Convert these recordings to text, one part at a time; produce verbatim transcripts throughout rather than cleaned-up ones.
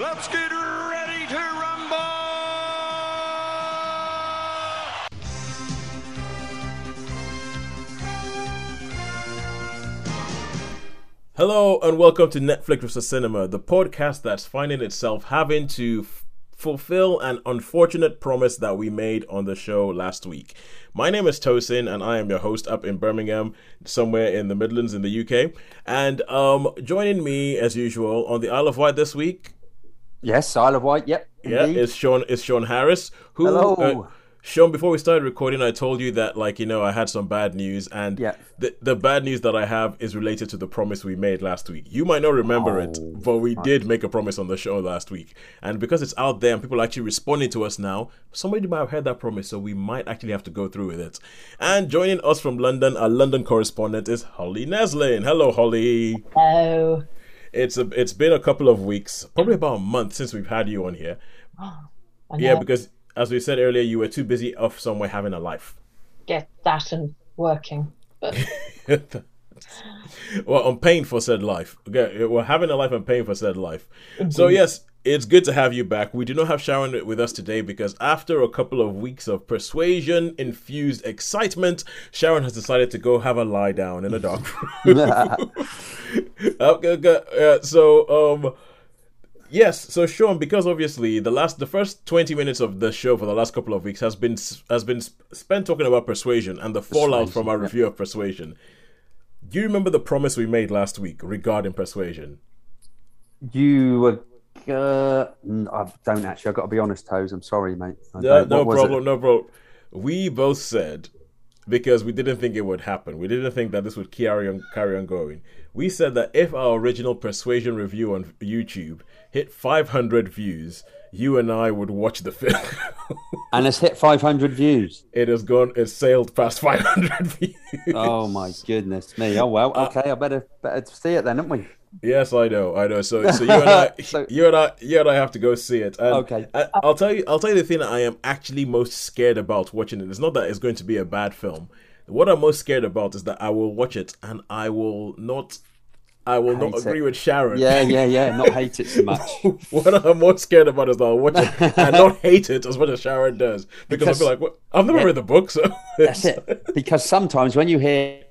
Let's get ready to rumble! Hello and welcome to Netflix versus. Cinema, the podcast that's finding itself having to f- fulfill an unfortunate promise that we made on the show last week. My name is Tosin and I am your host up in Birmingham, somewhere in the Midlands in the U K. And um, joining me, as usual, on the Isle of Wight this week... Yes, Isle of Wight, yep. Yeah, indeed. it's Sean It's Sean Harris. Who, Hello. Uh, Sean, before we started recording, I told you that, like, you know, I had some bad news. And yeah. the, the bad news that I have is related to the promise we made last week. You might not remember oh, it, but we right. did make a promise on the show last week. And because it's out there and people are actually responding to us now, somebody might have heard that promise, so we might actually have to go through with it. And joining us from London, our London correspondent is Holly Neslin. Hello, Holly. Hello. It's a, it's been a couple of weeks, probably about a month since we've had you on here. Oh, yeah, because as we said earlier, you were too busy off somewhere having a life. Get that and working. But... well, I'm paying for said life. Okay, we're having a life and paying for said life. Mm-hmm. So yes, it's good to have you back. We do not have Sharon with us today because after a couple of weeks of persuasion-infused excitement, Sharon has decided to go have a lie down in a dark room. Okay, okay. Uh, so um yes so Sean, because obviously the last the first twenty minutes of the show for the last couple of weeks has been has been spent talking about Persuasion and the fallout Persuasion, from our review yeah. of Persuasion. Do you remember the promise we made last week regarding Persuasion? You were uh, I don't actually I've got to be honest Toes I'm sorry mate no, no problem no problem we both said, because we didn't think it would happen. We didn't think that this would carry on, carry on going. We said that if our original Persuasion review on YouTube hit five hundred views, you and I would watch the film. And it's hit five hundred views. It has gone. It's sailed past five hundred views. Oh my goodness me! Oh well. Okay, I better better see it then, haven't we? Yes, I know, I know. So, so you and I, so, you and I, you and I have to go see it. And okay. I, I'll tell you. I'll tell you the thing that I am actually most scared about watching it. It's not that it's going to be a bad film. What I'm most scared about is that I will watch it and I will not. I will hate not agree it. with Sharon. Yeah, yeah, yeah. Not hate it so much. What I'm most scared about is that I'll watch it and not hate it as much as Sharon does, because, because I'll be like, well, I've never yeah, read the book, so that's it. Because sometimes when you hear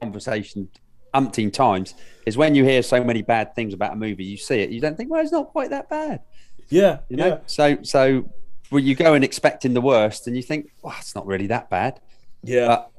conversation umpteen times is when you hear so many bad things about a movie, you see it, you don't think, well, it's not quite that bad. Yeah, you know. Yeah. So, so when you go and expecting the worst, and you think, well, it's not really that bad. Yeah, but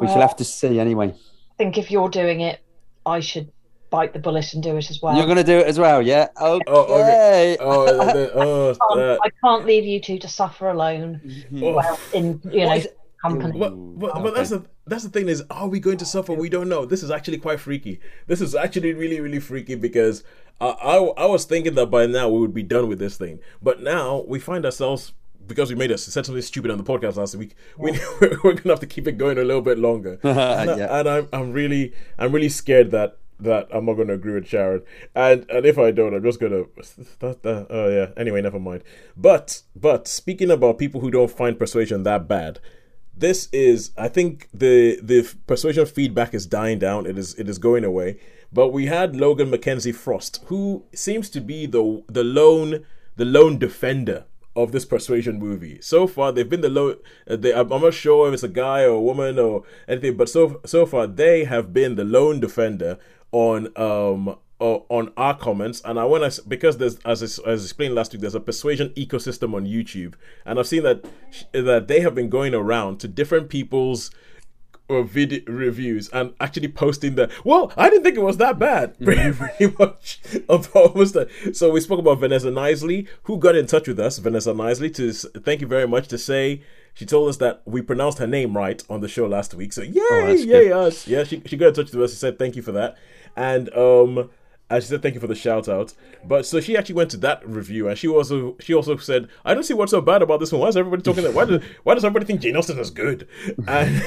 we well, shall have to see anyway. I think if you're doing it, I should bite the bullet and do it as well. You're going to do it as well, yeah? Okay. Oh, okay. oh, oh I, can't, I can't leave you two to suffer alone. Mm-hmm. Well, in you know. Company. But, but, okay. but that's the that's the thing is, are we going to suffer? We don't know. This is actually quite freaky. This is actually really, really freaky, because I, I, I was thinking that by now we would be done with this thing. But now we find ourselves, because we made us said something stupid on the podcast last week, we, we're, we're going to have to keep it going a little bit longer. And, yeah. and I'm I'm really I'm really scared that that I'm not going to agree with Sharon. And and if I don't, I'm just going to... Oh, yeah. Anyway, never mind. But But speaking about people who don't find Persuasion that bad... This is, I think, the the Persuasion feedback is dying down. It is it is going away. But we had Logan Mackenzie Frost, who seems to be the the lone the lone defender of this Persuasion movie. So far, they've been the lone. They, I'm not sure if it's a guy or a woman or anything, but so so far they have been the lone defender on um on our comments. And I want to, because there's, as I, as I explained last week, there's a Persuasion ecosystem on YouTube, and I've seen that that they have been going around to different people's uh, video reviews and actually posting that, well, I didn't think it was that bad, pretty, pretty much almost. So we spoke about Vanessa Nicely, who got in touch with us. Vanessa Nicely, to thank you very much, to say she told us that we pronounced her name right on the show last week. So yay, oh, yay us, yeah. She she got in touch with us. She said thank you for that, and um. And she said, thank you for the shout out. But so she actually went to that review, and she also she also said, I don't see what's so bad about this one. Why is everybody talking that? Why does why does everybody think Jane Austen is good? And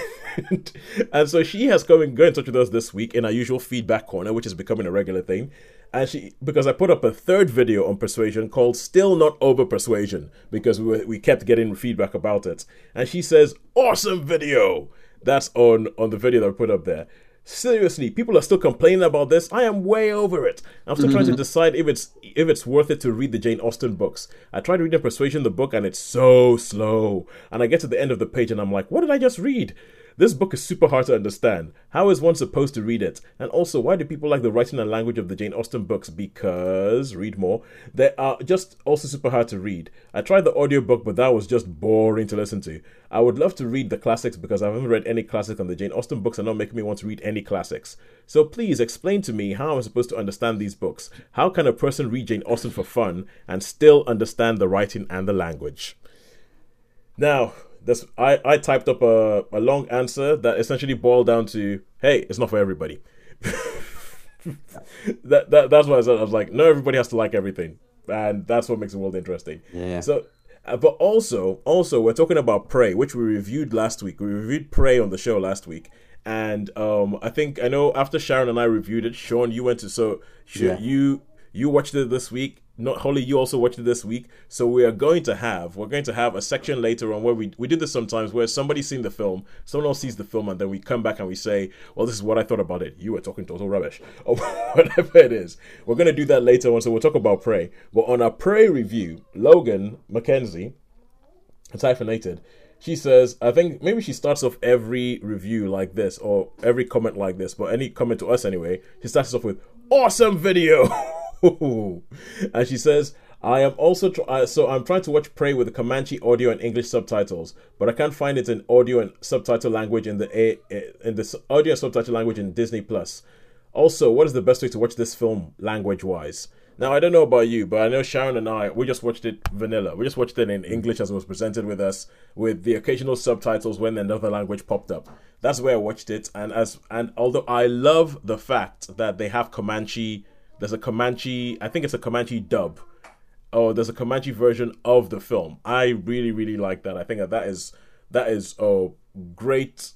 and so she has come and got in touch with us this week in our usual feedback corner, which is becoming a regular thing. And she, because I put up a third video on Persuasion called "Still Not Over Persuasion," because we were, we kept getting feedback about it. And she says, awesome video. That's on on the video that I put up there. seriously, people are still complaining about this. I am way over it. I'm still mm-hmm. trying to decide if it's if it's worth it to read the Jane Austen books. I tried reading Persuasion, the book, and it's so slow. And I get to the end of the page and I'm like, what did I just read? This book is super hard to understand. How is one supposed to read it? And also, why do people like the writing and language of the Jane Austen books? Because, read more, they are just also super hard to read. I tried the audiobook, but that was just boring to listen to. I would love to read the classics because I haven't read any classics, and the Jane Austen books are not making me want to read any classics. So please explain to me how I'm supposed to understand these books. How can a person read Jane Austen for fun and still understand the writing and the language? Now... This, I, I typed up a, a long answer that essentially boiled down to, hey, it's not for everybody. that, that That's what I said. I was like, no, everybody has to like everything. And that's what makes the world interesting. Yeah. So, uh, but also, also, we're talking about Prey, which we reviewed last week. We reviewed Prey on the show last week. And um, I think, I know after Sharon and I reviewed it, Sean, you went to, so yeah. you you watched it this week. Not Holly, you also watched it this week. So we are going to have, we're going to have a section later on where we, we do this sometimes where somebody's seen the film, someone else sees the film, and then we come back and we say, well, this is what I thought about it. You were talking total rubbish. Or whatever it is. We're going to do that later on, so we'll talk about Prey. But on our Prey review, Logan Mackenzie, it's hyphenated, she says, I think maybe she starts off every review like this, or every comment like this, but any comment to us anyway, she starts off with, awesome video! And she says, I am also tr- uh, so I'm trying to watch Prey with the Comanche audio and English subtitles, but I can't find it in audio and subtitle language in the a- in the audio and subtitle language in Disney Plus. Also, what is the best way to watch this film language wise? Now, I don't know about you, but I know Sharon and I, we just watched it vanilla. We just watched it in English as it was presented with us, with the occasional subtitles when another language popped up. That's where I watched it, and as and although I love the fact that they have Comanche. There's a Comanche, I think it's a Comanche dub. Oh, there's a Comanche version of the film. I really, really like that. I think that that is, that is a great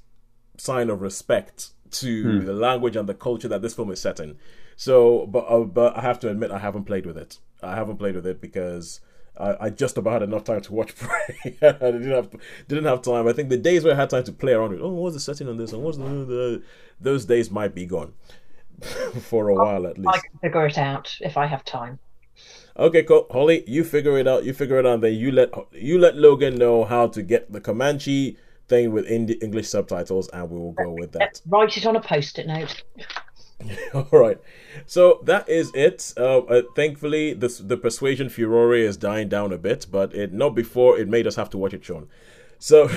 sign of respect to hmm. the language and the culture that this film is set in. So, but, uh, but I have to admit, I haven't played with it. I haven't played with it because I, I just about had enough time to watch Prey. I didn't have, didn't have time. I think the days where I had time to play around with, oh, what's the setting on this? And what's the, the, those days might be gone. For a while, at least. I can figure it out if I have time. Okay, cool. Holly, you figure it out. You figure it out, and then you let you let Logan know how to get the Comanche thing with Indi- English subtitles, and we will go with that. Let's write it on a post-it note. All right. So that is it. Uh, uh, thankfully, this, the Persuasion furore is dying down a bit, but it not before it made us have to watch it, Sean. So...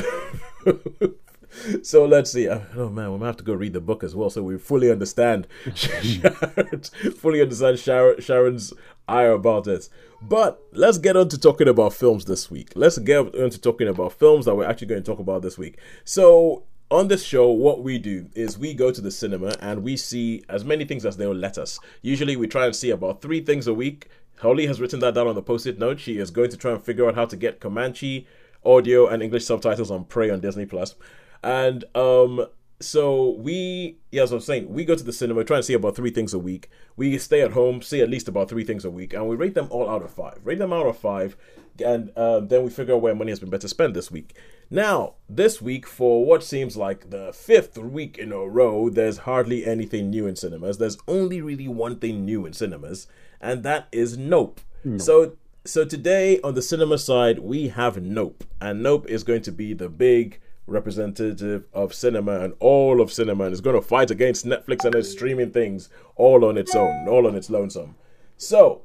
So let's see. Oh man, we might have to go read the book as well, so we fully understand Sharon, fully understand Sharon, Sharon's ire about it. But let's get on to talking about films this week. Let's get on to talking about films that we're actually going to talk about this week. So on this show, what we do is we go to the cinema and we see as many things as they'll let us. Usually, we try and see about three things a week. Holly has written that down on the post-it note. She is going to try and figure out how to get Comanche audio and English subtitles on Prey on Disney Plus. And um, so we, yeah, as I was saying, we go to the cinema, try and see about three things a week. We stay at home, see at least about three things a week, and we rate them all out of five. Rate them out of five, and uh, then we figure out where money has been better spent this week. Now, this week, for what seems like the fifth week in a row, there's hardly anything new in cinemas. There's only really one thing new in cinemas, and that is Nope. Nope. So, so today on the cinema side, we have Nope, and Nope is going to be the big representative of cinema and all of cinema, and is going to fight against Netflix and its streaming things all on its own, all on its lonesome. So,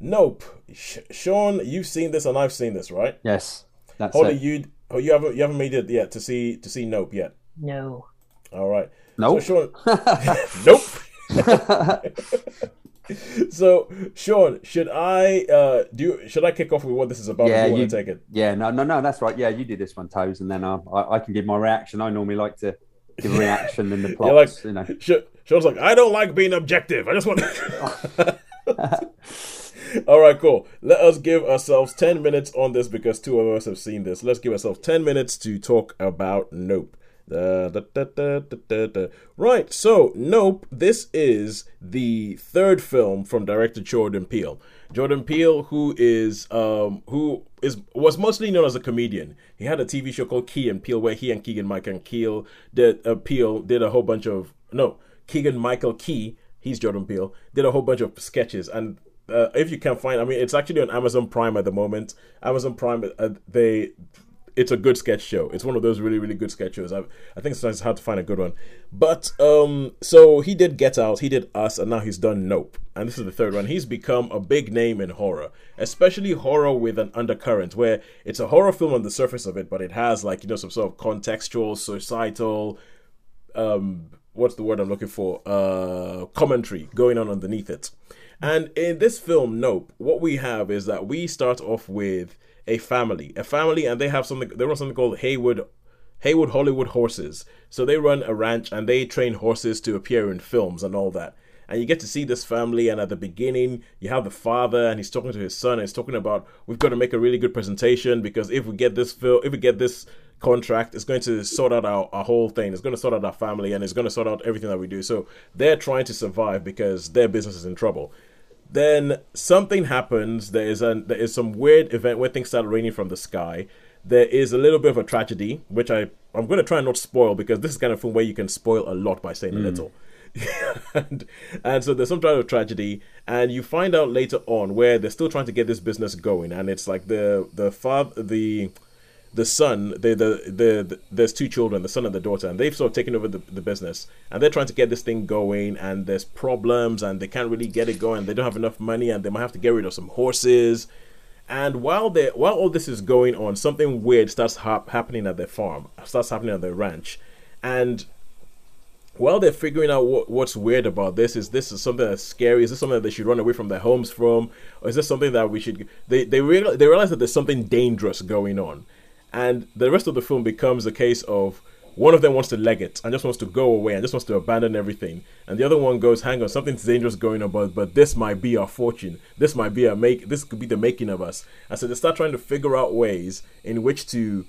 Nope. Sh- Sean, you've seen this and I've seen this, right? Yes. That's Holly, it. you oh, you haven't you haven't made it yet to see to see Nope yet. No. All right. Nope. So, Sean, nope. So, Sean, should I uh, do? You, should I kick off with what this is about? Yeah, or do you, you want to take it? Yeah, no, no, no, that's right. Yeah, you do this one, Toes, and then I, I, I can give my reaction. I normally like to give a reaction in the plot. Like, you know, Sean's like, I don't like being objective. I just want to... All right, cool. Let us give ourselves ten minutes on this because two of us have seen this. Let's give ourselves ten minutes to talk about Nope. Da, da, da, da, da, da. Right, so Nope, this is the third film from director Jordan Peele. Jordan Peele, who is um, who is was mostly known as a comedian. He had a T V show called Key and Peele, where he and Keegan Michael Peele did, uh, Peele did a whole bunch of no, Keegan-Michael Key, he's Jordan Peele, did a whole bunch of sketches. And uh, if you can find, I mean, it's actually on Amazon Prime at the moment. Amazon Prime, uh, they... it's a good sketch show. It's one of those really, really good sketch shows. I, I think sometimes it's hard to find a good one. But, um, so he did Get Out, he did Us, and now he's done Nope. And this is the third one. He's become a big name in horror, especially horror with an undercurrent, where it's a horror film on the surface of it, but it has, like, you know, some sort of contextual, societal, um, what's the word I'm looking for? Uh, commentary going on underneath it. And in this film, Nope, what we have is that we start off with a family, a family, and they have something. They run something called Haywood, Haywood Hollywood Horses. So they run a ranch and they train horses to appear in films and all that. And you get to see this family. And at the beginning, you have the father, and he's talking to his son, and he's talking about, we've got to make a really good presentation, because if we get this film, if we get this contract, it's going to sort out our, our whole thing. It's going to sort out our family, and it's going to sort out everything that we do. So they're trying to survive because their business is in trouble. Then something happens. There is an there is some weird event where things start raining from the sky. There is a little bit of a tragedy, which I I'm going to try and not spoil, because this is kind of film where you can spoil a lot by saying mm. a little. and, and so there's some kind of tragedy, and you find out later on where they're still trying to get this business going, and it's like the the father the the son the the, the the there's two children, the son and the daughter, and they've sort of taken over the, the business, and they're trying to get this thing going, and there's problems, and they can't really get it going, they don't have enough money, and they might have to get rid of some horses. And while they while all this is going on, something weird starts ha- happening at their farm starts happening at their ranch. And while they're figuring out what, what's weird about this, is this is something that's scary? Is this something that they should run away from their homes from? Or is this something that we should... They they, real, they realize that there's something dangerous going on. And the rest of the film becomes a case of one of them wants to leg it and just wants to go away and just wants to abandon everything. And the other one goes, hang on, something's dangerous going on, but, but this might be our fortune. This might be our make... This could be the making of us. And so they start trying to figure out ways in which to...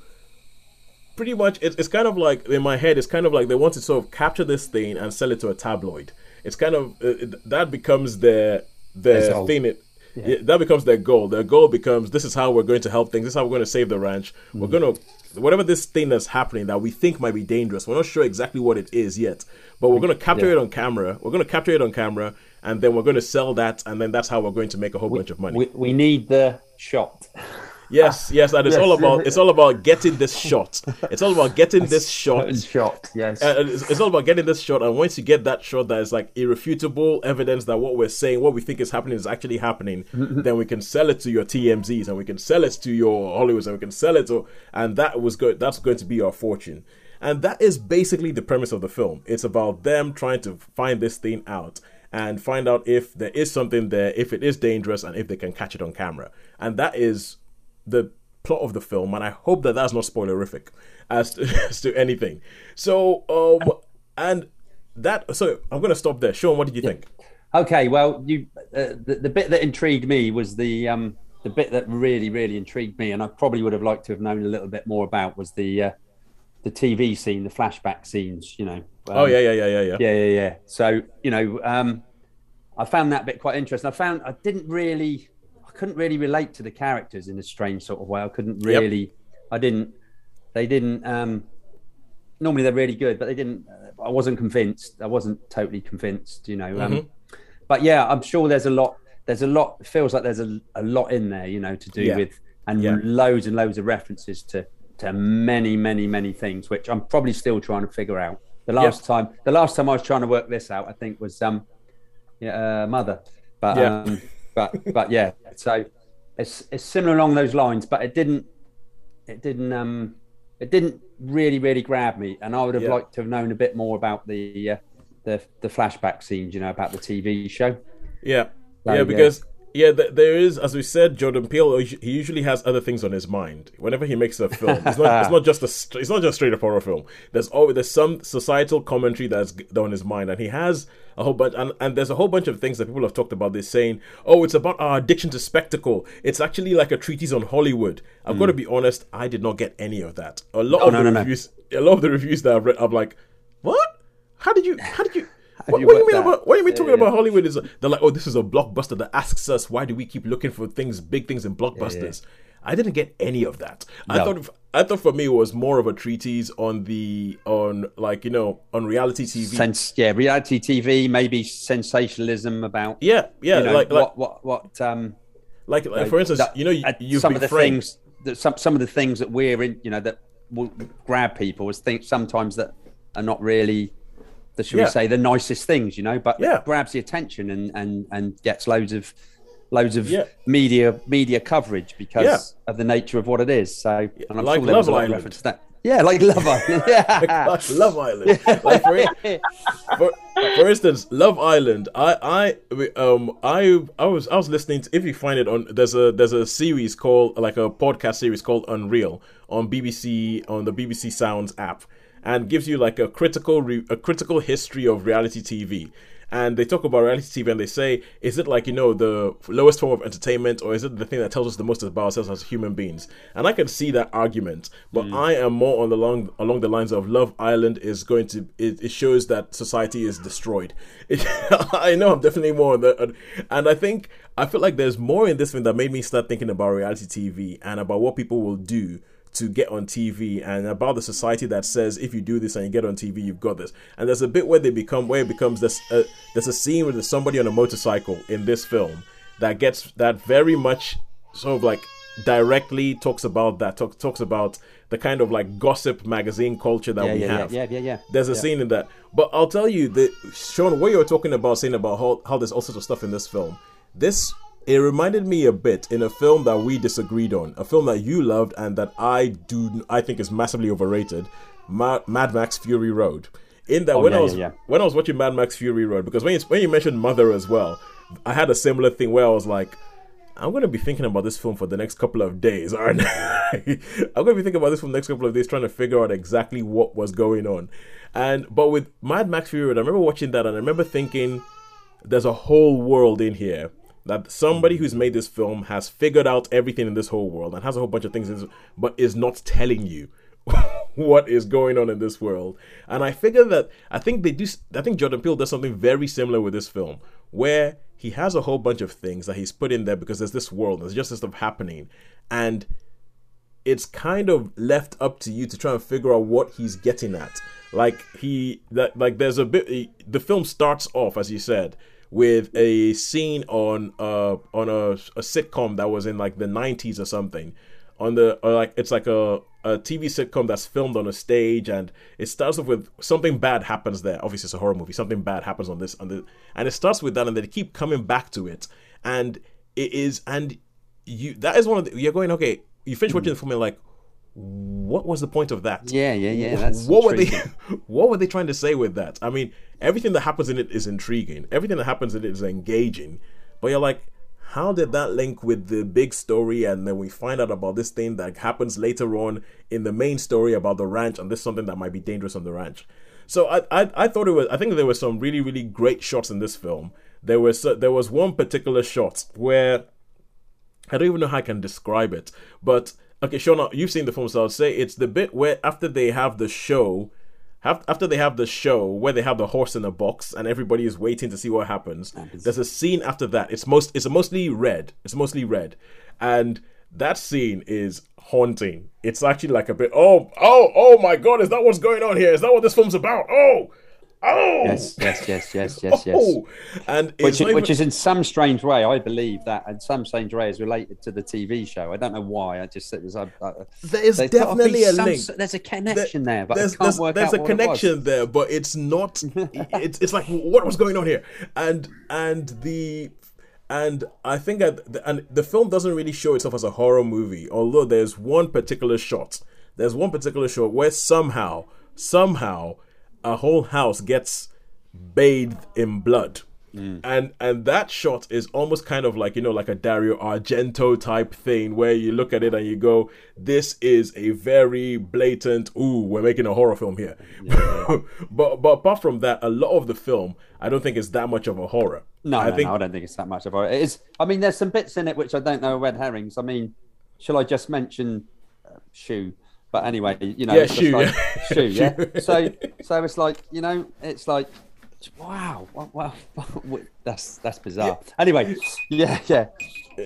Pretty much, it's it's kind of like, in my head, it's kind of like they want to sort of capture this thing and sell it to a tabloid. It's kind of, it, that becomes their, their thing. It, yeah. it, that becomes their goal. Their goal becomes, this is how we're going to help things. This is how we're going to save the ranch. Mm-hmm. We're going to, whatever this thing that's happening that we think might be dangerous, we're not sure exactly what it is yet, but we're going to capture yeah. it on camera. We're going to capture it on camera, and then we're going to sell that, and then that's how we're going to make a whole we, bunch of money. We, we need the shot. Yes, yes, and it's yes. all about it's all about getting this shot. It's all about getting this shot. Shot, yes. And it's, it's all about getting this shot, and once you get that shot, that is like irrefutable evidence that what we're saying, what we think is happening, is actually happening. Then we can sell it to your T M Zs, and we can sell it to your Hollywoods, and we can sell it to, and that was go- that's going to be our fortune. And that is basically the premise of the film. It's about them trying to find this thing out, and find out if there is something there, if it is dangerous, and if they can catch it on camera. And that is the plot of the film, and I hope that that's not spoilerific as to, as to anything. So, um, and that, so I'm going to stop there. Sean, what did you yeah. think? Okay, well, you uh, the, the bit that intrigued me was the um, the bit that really, really intrigued me, and I probably would have liked to have known a little bit more about, was the uh, the T V scene, the flashback scenes, you know. Um, oh, yeah, yeah, yeah, yeah, yeah. Yeah, yeah, yeah. So, you know, um, I found that bit quite interesting. I found I didn't really... couldn't really relate to the characters in a strange sort of way. I couldn't really, yep. I didn't, they didn't, um, normally they're really good, but they didn't, I wasn't convinced. I wasn't totally convinced, you know. Mm-hmm. Um, but yeah, I'm sure there's a lot, there's a lot, it feels like there's a, a lot in there, you know, to do yeah. with, and yeah. loads and loads of references to, to many, many, many things, which I'm probably still trying to figure out. The last yep. time, the last time I was trying to work this out, I think was um, yeah, uh, Mother, but yeah. um, But but yeah, so it's it's similar along those lines, but it didn't it didn't um it didn't really really grab me, and I would have yeah. liked to have known a bit more about the uh, the the flashback scenes, you know, about the T V show. Yeah, so, yeah, because yeah, yeah th- there is, as we said, Jordan Peele. He usually has other things on his mind whenever he makes a film. It's not it's not just a it's not just straight up horror film. There's always there's some societal commentary that's on his mind, and he has. A whole bunch, and, and there's a whole bunch of things that people have talked about. They're saying, oh, it's about our addiction to spectacle. It's actually like a treatise on Hollywood. I've mm. got to be honest, I did not get any of that. A lot no, of no, the no, reviews, no. a lot of the reviews that I've read, I'm like, what? How did you? How did you? What, you what, do you mean about, what do you mean yeah, talking yeah. about Hollywood? Is they're like, oh, this is a blockbuster that asks us why do we keep looking for things, big things in blockbusters? Yeah, yeah. I didn't get any of that. No. I thought I thought for me it was more of a treatise on the on like you know on reality T V. Sense, yeah, reality T V, maybe sensationalism about yeah yeah you know, like, like what what what um like, like for instance that, you know you, you've some of the framed. things that some some of the things that we're in you know that will grab people is things sometimes that are not really. The, should yeah. we say the nicest things, you know, but yeah. grabs the attention and, and, and gets loads of loads of yeah. media media coverage because yeah. of the nature of what it is. So, and I'm like sure Love Island. Reference to that. Yeah, like Love Island. Yeah. Like Love Island. Like for, for, for instance, Love Island. I I um I I was I was listening to, if you find it on there's a there's a series called like a podcast series called Unreal on B B C on the B B C Sounds app. And gives you like a critical re- a critical history of reality T V. And they talk about reality T V and they say, is it like, you know, the lowest form of entertainment or is it the thing that tells us the most about ourselves as human beings? And I can see that argument, but mm. I am more on the long, along the lines of Love Island is going to, it, it shows that society is destroyed. It, I know I'm definitely more on that. And I think, I feel like there's more in this thing that made me start thinking about reality T V and about what people will do to get on T V and about the society that says if you do this and you get on T V you've got this. And there's a bit where they become where it becomes this uh, there's a scene where there's somebody on a motorcycle in this film that gets that very much sort of like directly talks about that talk, talks about the kind of like gossip magazine culture that yeah, we yeah, have yeah, yeah, yeah, yeah. there's a yeah. scene in that. But I'll tell you that, Sean, what you were talking about saying about how, how there's all sorts of stuff in this film, this it reminded me a bit in a film that we disagreed on, a film that you loved and that I do, I think is massively overrated, Ma- Mad Max Fury Road. In that, oh, when yeah, I was yeah, yeah. when I was watching Mad Max Fury Road, because when you, when you mentioned Mother as well, I had a similar thing where I was like, I'm going to be thinking about this film for the next couple of days, aren't I? I'm going to be thinking about this for the next couple of days, trying to figure out exactly what was going on. And but with Mad Max Fury Road, I remember watching that and I remember thinking, there's a whole world in here. That somebody who's made this film has figured out everything in this whole world and has a whole bunch of things, in this, but is not telling you what is going on in this world. And I figure that I think they do. I think Jordan Peele does something very similar with this film, where he has a whole bunch of things that he's put in there because there's this world, there's just this stuff happening, and it's kind of left up to you to try and figure out what he's getting at. Like he, that like there's a bit. The film starts off, as you said, with a scene on uh on a, a sitcom that was in like the nineties or something, on the or like it's like a, a T V sitcom that's filmed on a stage, and it starts off with something bad happens there. Obviously, it's a horror movie. Something bad happens on this, on the, and it starts with that, and they keep coming back to it, and it is and you that is one of the, you're going okay. You finish watching the film, and like, what was the point of that? Yeah, yeah, yeah. That's what were they? What were they trying to say with that? I mean, everything that happens in it is intriguing. Everything that happens in it is engaging. But you're like, how did that link with the big story? And then we find out about this thing that happens later on in the main story about the ranch, and this is something that might be dangerous on the ranch. So I, I, I thought it was. I think there were some really, really great shots in this film. There was there was one particular shot where I don't even know how I can describe it, but. Okay, Sean, you've seen the film, so I'll say it's the bit where after they have the show, have, after they have the show where they have the horse in a box and everybody is waiting to see what happens. happens. There's a scene after that. It's most, it's mostly red. It's mostly red, and that scene is haunting. It's actually like a bit. Oh, oh, oh my God! Is that what's going on here? Is that what this film's about? Oh, oh. Yes, yes, yes, yes, yes, yes. Oh. And which, is, even... which is in some strange way, I believe that, and some strange way is related to the T V show. I don't know why. I just it was. I, I, there is there definitely a some, link. There's a connection there, there but there's, I can't there's, work there's out a what connection it was. There, but it's not. It's it's like what was going on here, and and the and I think I, and the film doesn't really show itself as a horror movie, although there's one particular shot. There's one particular shot where somehow somehow. a whole house gets bathed in blood. Mm. And and that shot is almost kind of like, you know, like a Dario Argento type thing where you look at it and you go, this is a very blatant, ooh, we're making a horror film here. Yeah. but but apart from that, a lot of the film, I don't think it's that much of a horror. No, I, no, think... no, I don't think it's that much of a horror. It is, I mean, there's some bits in it which I don't know are red herrings. I mean, shall I just mention uh, Shoe? But anyway, you know, yeah, it's shoe, like, yeah. shoe, yeah. So, so it's like, you know, it's like Wow, wow, wow, wow. That's that's bizarre. Yeah. Anyway, yeah, yeah.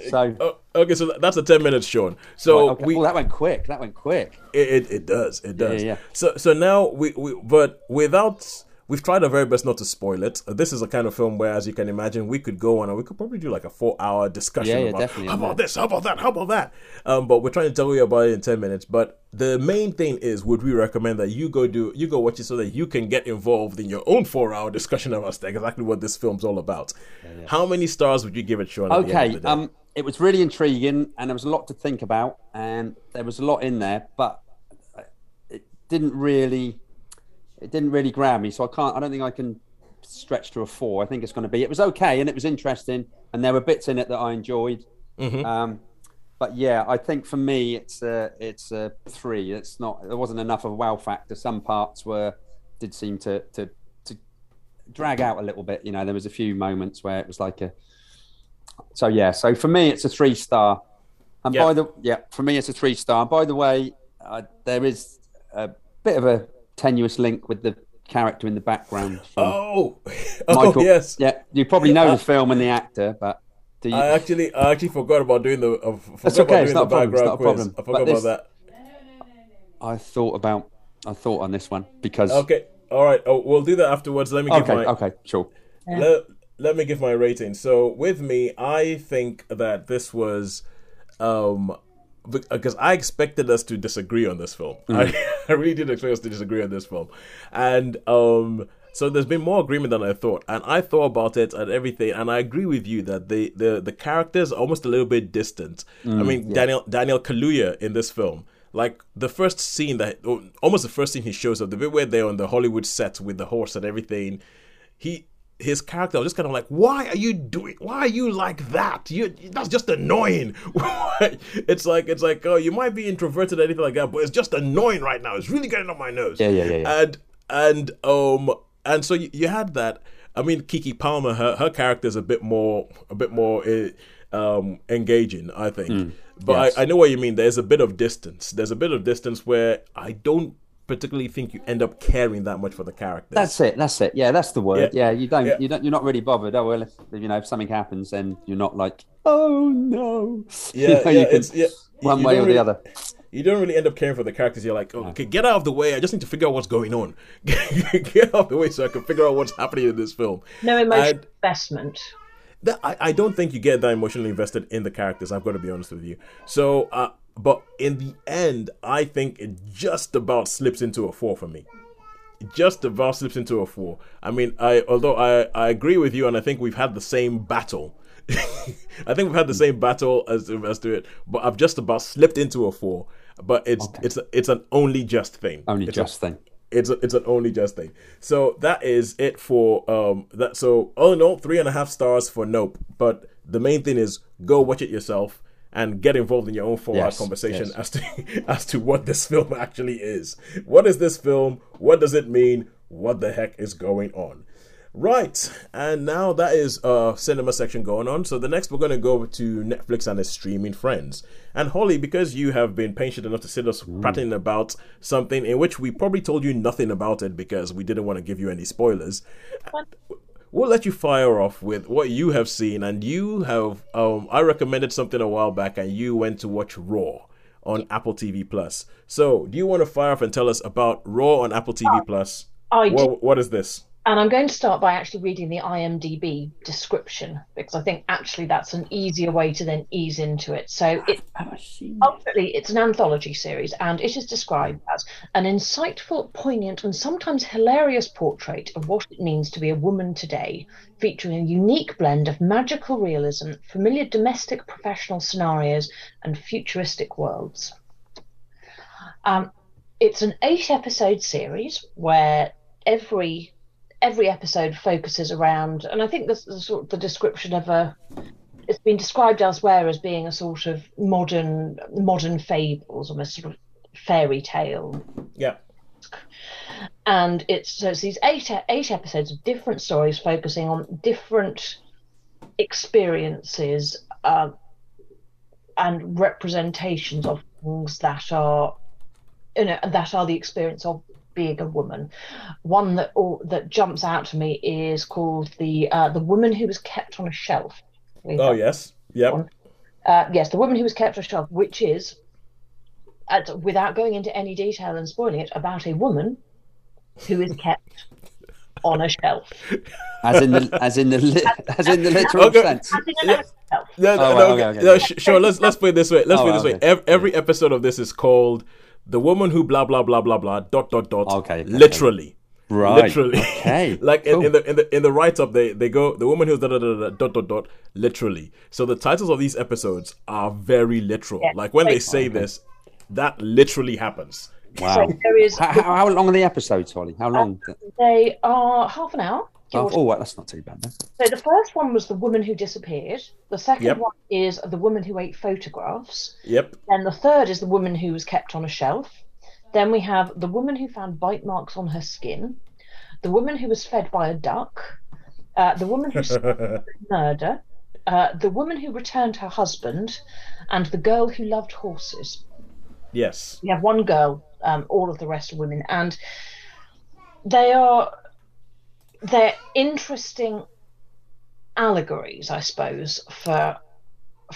So oh, okay, so that's the ten minutes, Sean. So right, okay. we, oh, that went quick. That went quick. It it, it does. It does. Yeah, yeah, yeah. So so now we, we but without we've tried our very best not to spoil it. This is a kind of film where, as you can imagine, we could go on and we could probably do like a four-hour discussion yeah, yeah, about how about this, how about that, how about that. Um, but we're trying to tell you about it in ten minutes. But the main thing is, would we recommend that you go do you go watch it so that you can get involved in your own four-hour discussion about exactly what this film's all about? Yeah, yeah. How many stars would you give it, Sean? Okay, um, it was really intriguing, and there was a lot to think about, and there was a lot in there, but it didn't really. It didn't really grab me, so I can't. I don't think I can stretch to a four. I think it's going to be. It was okay, and it was interesting, and there were bits in it that I enjoyed. Mm-hmm. Um, but yeah, I think for me, it's a, it's a three. It's not. There wasn't enough of a wow factor. Some parts were did seem to to to drag out a little bit. You know, there was a few moments where it was like a. So yeah, so for me, it's a three star. And yeah. by the yeah, for me, it's a three star. By the way, uh, there is a bit of a. tenuous link with the character in the background. Oh, oh Michael. Yes. Yeah, you probably know I, the film and the actor, but do you? I actually, I actually forgot about doing the. Uh, That's okay. It's not, the it's not a problem. Quiz. I forgot this, about that. I thought about. I thought on this one because. Okay. All right. Oh, we'll do that afterwards. Let me. Give okay. My, okay. Sure. Let, let me give my rating. So with me, I think that this was. Um, Because I expected us to disagree on this film. Mm. I, I really did expect us to disagree on this film. And um, so there's been more agreement than I thought. And I thought about it and everything. And I agree with you that the, the, the characters are almost a little bit distant. Mm, I mean, yeah. Daniel Daniel Kaluuya in this film. Like, the first scene, that almost the first scene he shows up, the bit where they're on the Hollywood set with the horse and everything, he... his character, I was just kind of like, why are you doing? Why are you like that? You that's just annoying. it's like it's like oh, you might be introverted or anything like that, but it's just annoying right now. It's really getting on my nerves. Yeah, yeah, yeah. yeah. And and um and so you, you had that. I mean, Keke Palmer, her her character's a bit more a bit more um engaging, I think. Mm, but yes. I, I know what you mean. There's a bit of distance. There's a bit of distance where I don't. particularly think you end up caring that much for the characters. That's it. That's it. Yeah, that's the word. Yeah, yeah you don't. Yeah. You don't. You're not really bothered. Oh well, if, you know, if something happens, then you're not like, oh no. Yeah, you know, yeah, you it's, yeah. One you way or really, the other. You don't really end up caring for the characters. You're like, oh, okay, get out of the way. I just need to figure out what's going on. Get out of the way so I can figure out what's happening in this film. No emotional and, investment. That, I, I don't think you get that emotionally invested in the characters. I've got to be honest with you. So. Uh, But in the end, I think it just about slips into a four for me. It just about slips into a four. I mean, I although I, I agree with you, and I think we've had the same battle. I think we've had the same battle as, as to it, but I've just about slipped into a four. But it's okay. it's it's an only just thing. Only it's just a, thing. It's a, it's an only just thing. So that is it for um that. So oh no, three and a half stars for Nope. But the main thing is go watch it yourself. And get involved in your own four-hour yes, conversation yes. as to as to what this film actually is. What is this film? What does it mean? What the heck is going on? Right, and now that is uh cinema section going on. So the next we're going to go to Netflix and its streaming friends. And Holly, because you have been patient enough to sit us mm. prattling about something in which we probably told you nothing about it because we didn't want to give you any spoilers. What? We'll let you fire off with what you have seen, and you have. Um, I recommended something a while back, and you went to watch Raw on Apple T V Plus. So, do you want to fire off and tell us about Raw on Apple T V Plus? I what, what is this? And I'm going to start by actually reading the IMDb description because I think actually that's an easier way to then ease into it. So, it, ultimately, it's an anthology series, and it is described as an insightful, poignant, and sometimes hilarious portrait of what it means to be a woman today, featuring a unique blend of magical realism, familiar domestic professional scenarios, and futuristic worlds. Um, it's an eight-episode series where every Every episode focuses around, and I think this is sort of the description of a. It's been described elsewhere as being a sort of modern, modern fables, almost sort of fairy tale. Yeah. And it's so it's these eight eight episodes of different stories focusing on different experiences uh, and representations of things that are, you know, that are the experience of being a woman. One that all, that jumps out to me is called the uh, the woman who was kept on a shelf. Oh yes, yep. Uh, yes, the woman who was kept on a shelf, which is, at, without going into any detail and spoiling it, about a woman who is kept on a shelf. As in the as in the li- as in the literal okay. sense. As in a- No, no, oh, well, no, okay, okay. no. Sure, let's let's put it this way. Let's oh, put it this well, okay. way. Every, every episode of this is called "The Woman Who Blah Blah Blah Blah Blah Dot Dot Dot." Okay, okay. literally, right? Literally, okay. like cool. in, in the in the in the write up, they they go "The Woman Who's da, da, da, da, Dot Dot Dot." Literally. So the titles of these episodes are very literal. Yeah. Like when they say oh, okay. this, that literally happens. Wow. So there is... how, how long are the episodes, Holly? How long? Um, they are half an hour. Oh, oh well, that's not too bad then. So the first one was The Woman Who Disappeared. The second yep. one is The Woman Who Ate Photographs. Yep. Then the third is The Woman Who Was Kept on a Shelf. Then we have The Woman Who Found Bite Marks on Her Skin. The Woman Who Was Fed by a Duck. Uh, the Woman Who Suffered Murder. Uh, the Woman Who Returned Her Husband. And The Girl Who Loved Horses. Yes. We have one girl, um, all of the rest are women. And they are... they're interesting allegories, I suppose, for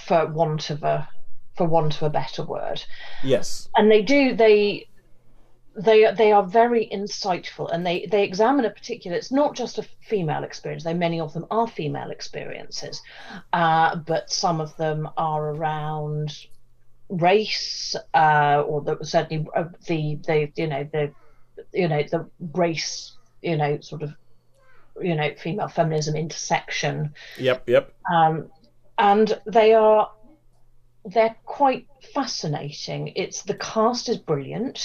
for want of a for want of a better word. Yes. And they do they they they are very insightful, and they they examine a particular... it's not just a female experience, though many of them are female experiences, uh, but some of them are around race, uh, or the, certainly the the you know the you know the race you know sort of. you know, female feminism intersection. Yep, yep. Um, and they are, they're quite fascinating. It's, the cast is brilliant.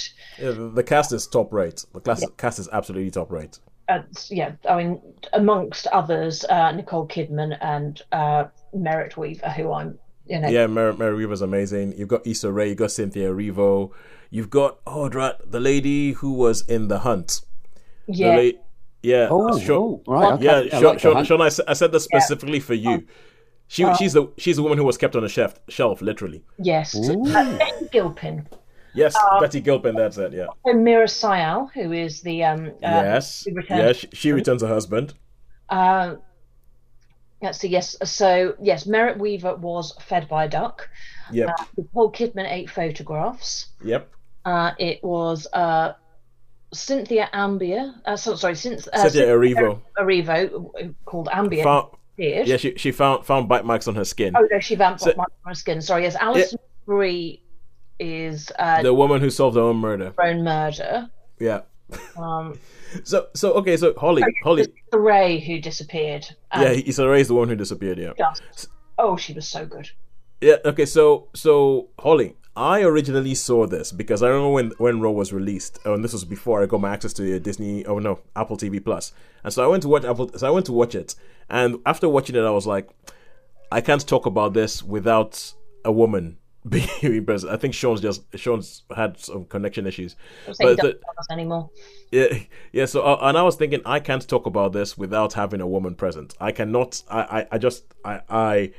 Yeah, the, the cast is top rate. The class, yeah. cast is absolutely top rate. Uh, yeah, I mean, amongst others, uh, Nicole Kidman and uh, Merritt Weaver, who I'm, you know. Yeah, Merritt Mer- Weaver's amazing. You've got Issa Rae, you've got Cynthia Erivo, you've got, oh, the lady who was in The Hunt. Yeah. The la- Yeah, oh, sure. oh, right. Okay. Yeah, Sean. Sean, Sean I, I said this specifically yeah. for you. She, uh, she's the she's the woman who was kept on a shelf, shelf literally. Yes, uh, Betty Gilpin. Yes, uh, Betty Gilpin. That's it. Yeah. And Mira Sayal, who is the um. Uh, yes. She returns, yeah, she, she returns her husband. Uh, let's see. Yes. So yes, Merritt Weaver was fed by a duck. Yep. Uh, Nicole Kidman ate photographs. Yep. Uh, it was uh. Cynthia Ambier, uh, so, sorry, since uh, Cynthia Erivo, Erivo called Ambier. Found, yeah, she she found found bite marks on her skin. Oh no, she found so, bite marks on her skin. Sorry, yes, Alison yeah. Brie is uh, the woman who solved her own murder. Her own murder. Yeah. Um. so so okay, so Holly so Holly Issa Rae who disappeared. Um, yeah, Issa Rae is the one who disappeared. Yeah. Just, oh, she was so good. Yeah. Okay. So so Holly. I originally saw this because I remember when, when Raw was released, oh, and this was before I got my access to Disney, oh no, Apple T V Plus. And so I went to watch Apple, so I went to watch it, and after watching it, I was like, I can't talk about this without a woman being present. I think Sean's just Sean's had some connection issues. I'm saying but don't the, us anymore. Yeah, yeah. So uh, and I was thinking, I can't talk about this without having a woman present. I cannot. I, I, I just I I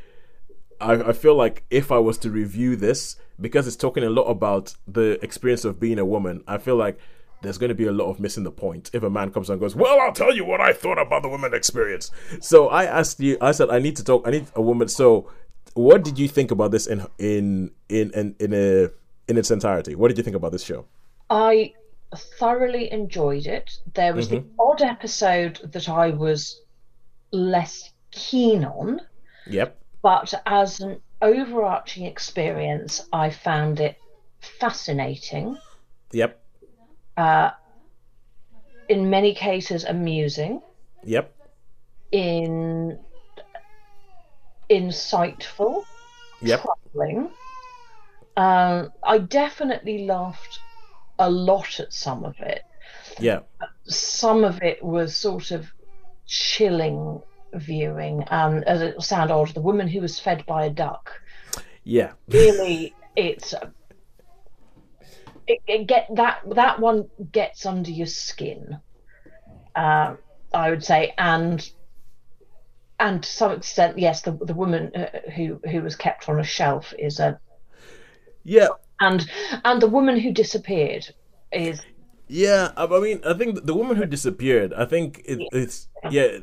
I feel like if I was to review this, because it's talking a lot about the experience of being a woman, I feel like there's going to be a lot of missing the point if a man comes and goes, well, I'll tell you what I thought about the women experience. So I asked you, I said, I need to talk, I need a woman. So what did you think about this in in in in, in, a, in its entirety? What did you think about this show? I thoroughly enjoyed it. There was mm-hmm. the odd episode that I was less keen on. Yep. But as an overarching experience, I found it fascinating. Yep. Uh, in many cases, amusing. Yep. In insightful. Yep. Troubling. Um, I definitely laughed a lot at some of it. Yeah. Some of it was sort of chilling viewing, um, as it will sound odd, the woman who was fed by a duck. Yeah, really, it's it, it get that that one gets under your skin, uh, I would say, and and to some extent, yes, the the woman who who was kept on a shelf is a yeah, and and the woman who disappeared is Yeah, I mean, I think the woman who disappeared, I think it, it's, yeah,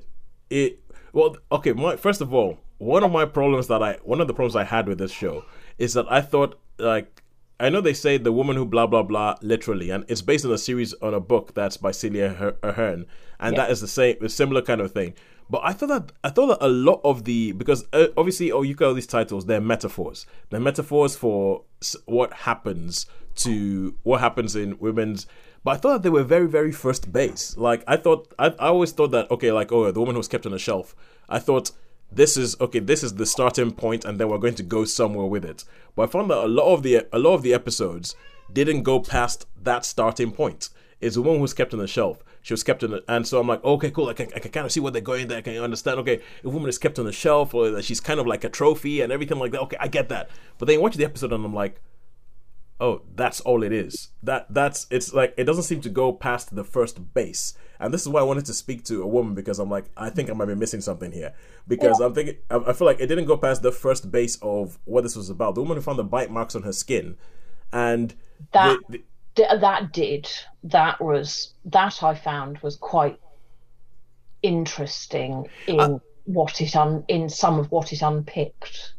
it, well, okay, my, first of all, one of my problems that I, one of the problems I had with this show is that I thought, like, I know they say the woman who blah, blah, blah, literally, and it's based on a series on a book that's by Celia Ahern, and yeah. that is the same, a similar kind of thing. But I thought that I thought that a lot of the, because uh, obviously, oh, you got all these titles, they're metaphors. They're metaphors for what happens to, what happens in women's, but I thought that they were very, very first base. Like, I thought, I, I always thought that, okay, like, oh, the woman who was kept on a shelf. I thought, this is, okay, this is the starting point, and then we're going to go somewhere with it. But I found that a lot of the, a lot of the episodes didn't go past that starting point. It's the woman who's kept on the shelf. She was kept on the, and so I'm like, okay, cool. I can, I can kind of see where they're going there. I can understand, okay, a woman is kept on the shelf, or that she's kind of like a trophy and everything like that. Okay, I get that. But then you watch the episode, and I'm like, oh, that's all it is. That that's it's like it doesn't seem to go past the first base, and this is why I wanted to speak to a woman, because I'm like, I think I might be missing something here, because yeah. I'm thinking, I feel like it didn't go past the first base of what this was about. The woman who found the bite marks on her skin, and that the, the, that did that was that I found was quite interesting in I, what it un, in some of what it unpicked.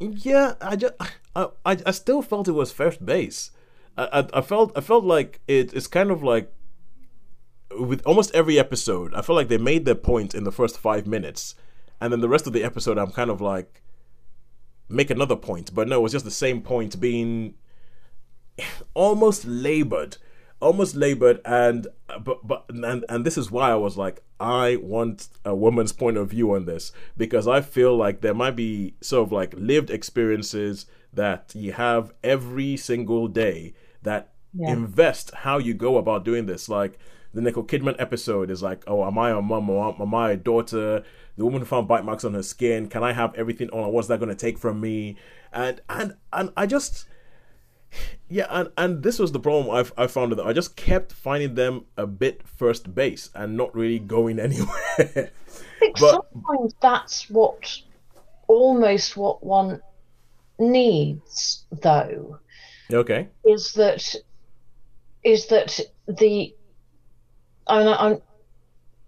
Yeah, I just. I, I still felt it was first base. I, I, I felt I felt like it, it's kind of like with almost every episode, I felt like they made their point in the first five minutes, and then the rest of the episode, I'm kind of like, make another point. But no, it was just the same point being almost labored, almost labored. And but but and, and this is why I was like, I want a woman's point of view on this, because I feel like there might be sort of like lived experiences that you have every single day that yeah. invest how you go about doing this. Like the Nicole Kidman episode is like, oh, am I a mom or am I a daughter? The woman who found bite marks on her skin. Can I have everything on? What's that going to take from me? And and and I just, yeah, and, and this was the problem I've, I found with them. I just kept finding them a bit first base and not really going anywhere. I think but, sometimes that's what, almost what one needs, though, okay, is that is that the I mean, I'm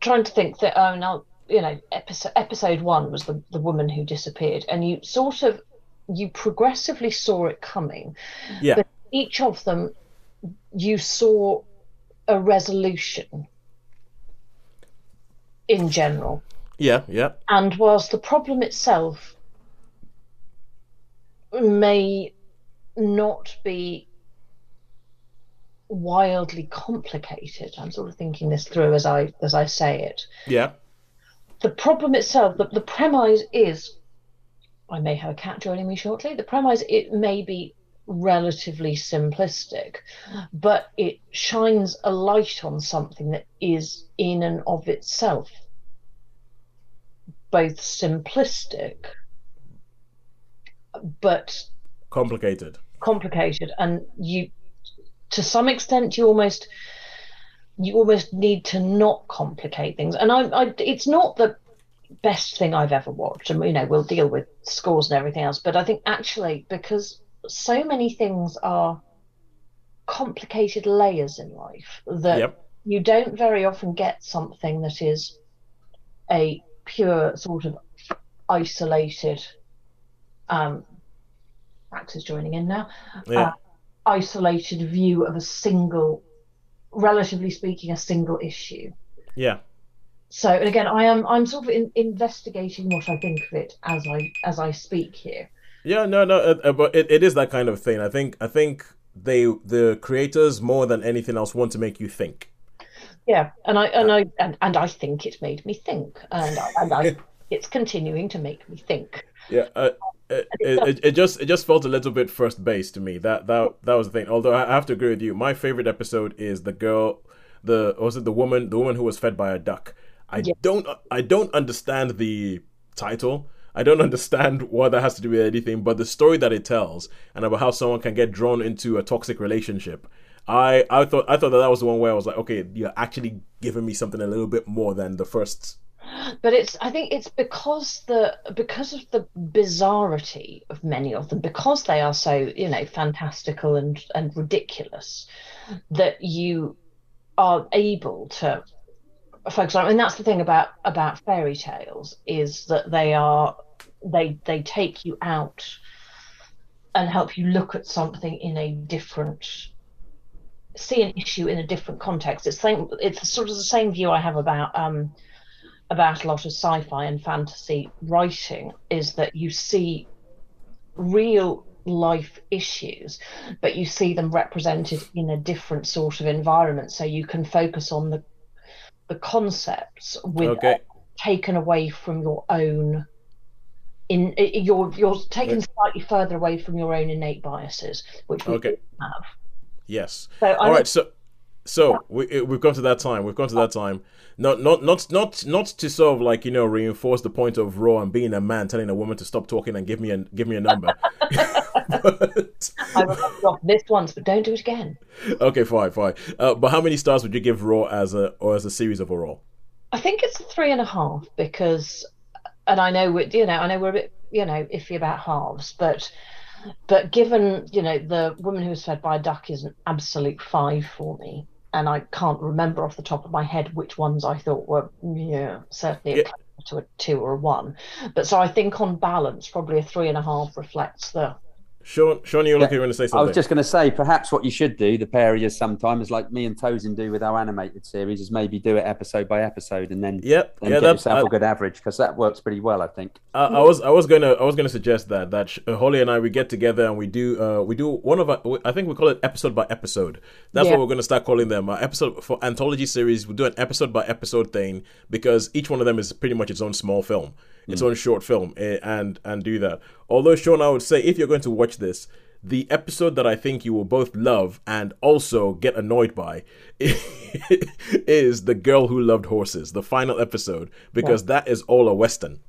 trying to think that I mean, I'll, you know episode episode one was the the woman who disappeared, and you sort of you progressively saw it coming, yeah. But each of them, you saw a resolution in general, yeah, yeah. And whilst the problem itself may not be wildly complicated. I'm sort of thinking this through as I as I say it. Yeah. The problem itself, the, the premise is, I may have a cat joining me shortly. The premise, it may be relatively simplistic, but it shines a light on something that is in and of itself both simplistic but complicated complicated and you to some extent you almost you almost need to not complicate things. And I, I it's not the best thing I've ever watched, and you know we'll deal with scores and everything else, but I think actually because so many things are complicated layers in life that yep. you don't very often get something that is a pure sort of isolated Um, Max is joining in now. Yeah. Uh, isolated view of a single, relatively speaking, a single issue. Yeah. So, and again, I am I'm sort of in, investigating what I think of it as I as I speak here. Yeah, no, no, uh, but it, it is that kind of thing. I think I think they the creators more than anything else want to make you think. Yeah, and I and I and, and I think it made me think, and I, and I it's continuing to make me think. Yeah. Uh, It, it, it just it just felt a little bit first base to me. That that that was the thing. Although I have to agree with you, my favorite episode is the girl, the or was it the woman, the woman who was fed by a duck. I yeah. don't I don't understand the title. I don't understand what that has to do with anything. But the story that it tells and about how someone can get drawn into a toxic relationship. I, I thought I thought that that was the one where I was like, okay, you're actually giving me something a little bit more than the first. But it's, I think it's because the because of the bizarrity of many of them, because they are so, you know, fantastical and, and ridiculous, that you are able to focus on. And that's the thing about about fairy tales, is that they are they they take you out and help you look at something in a different, see an issue in a different context. It's same, it's sort of the same view I have about um about a lot of sci-fi and fantasy writing, is that you see real life issues, but you see them represented in a different sort of environment, so you can focus on the the concepts with okay. taken away from your own in you're you're taken okay. slightly further away from your own innate biases, which we okay. have. Yes. So all I'm, right. So, so we we've gone to that time. We've gone to that time. Not not not not not to sort of like, you know, reinforce the point of Raw and being a man telling a woman to stop talking and give me a give me a number. But... I remember off this once, but don't do it again. Okay, fine, fine. Uh, but how many stars would you give Raw as a or as a series overall? I think it's a three and a half because, and I know we you know I know we're a bit you know iffy about halves, but. But given, you know, The Woman Who Was Fed by a Duck is an absolute five for me. And I can't remember off the top of my head which ones I thought were, yeah, certainly yeah. a to a two or a one. But so I think on balance, probably a three and a half reflects the... Sean, Sean you were yeah. looking to say something. I was just going to say, perhaps what you should do, the pair of you sometimes, like me and Tosin do with our animated series, is maybe do it episode by episode, and then, yep. then yeah, get yourself I, a good average, because that works pretty well, I think. I, I was I was going to I was going to suggest that that Holly and I, we get together and we do uh, we do one of our, I think we call it episode by episode. That's yeah. what we're going to start calling them. Our episode for anthology series, we do an episode by episode thing, because each one of them is pretty much its own small film. Its own short film, and and do that. Although, Sean, I would say if you're going to watch this, the episode that I think you will both love and also get annoyed by is The Girl Who Loved Horses, the final episode, because yeah. that is all a Western.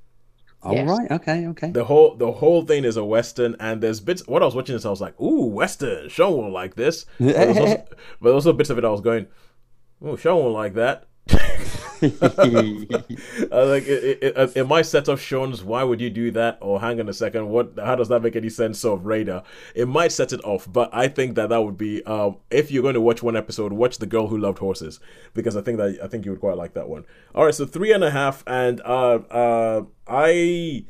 All yes. right, okay, okay. The whole the whole thing is a Western, and there's bits. What I was watching this, I was like, ooh, Western, Sean won't like this. But there was also, but there was also bits of it I was going, oh, Sean won't like that. I like it, it, it, in my set of Sean's, why would you do that? Or hang on a second, what? How does that make any sense? Sort of radar. It might set it off, but I think that that would be um, if you're going to watch one episode, watch The Girl Who Loved Horses, because I think that I think you would quite like that one. All right, so three and a half, and uh, uh, I.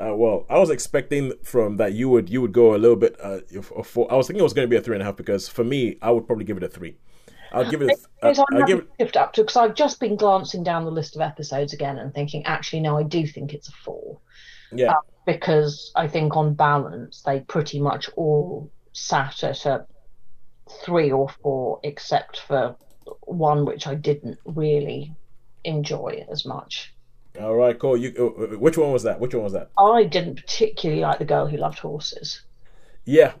Uh, well, I was expecting from that you would you would go a little bit. Uh, four. I was thinking it was going to be a three and a half, because for me, I would probably give it a three. I'll give it. A, I, I'll give it shift up to, because I've just been glancing down the list of episodes again and thinking, actually, no, I do think it's a four. Yeah. Uh, because I think on balance, they pretty much all sat at a three or four, except for one which I didn't really enjoy as much. All right, cool. You, uh, which one was that? Which one was that? I didn't particularly like The Girl Who Loved Horses. Yeah.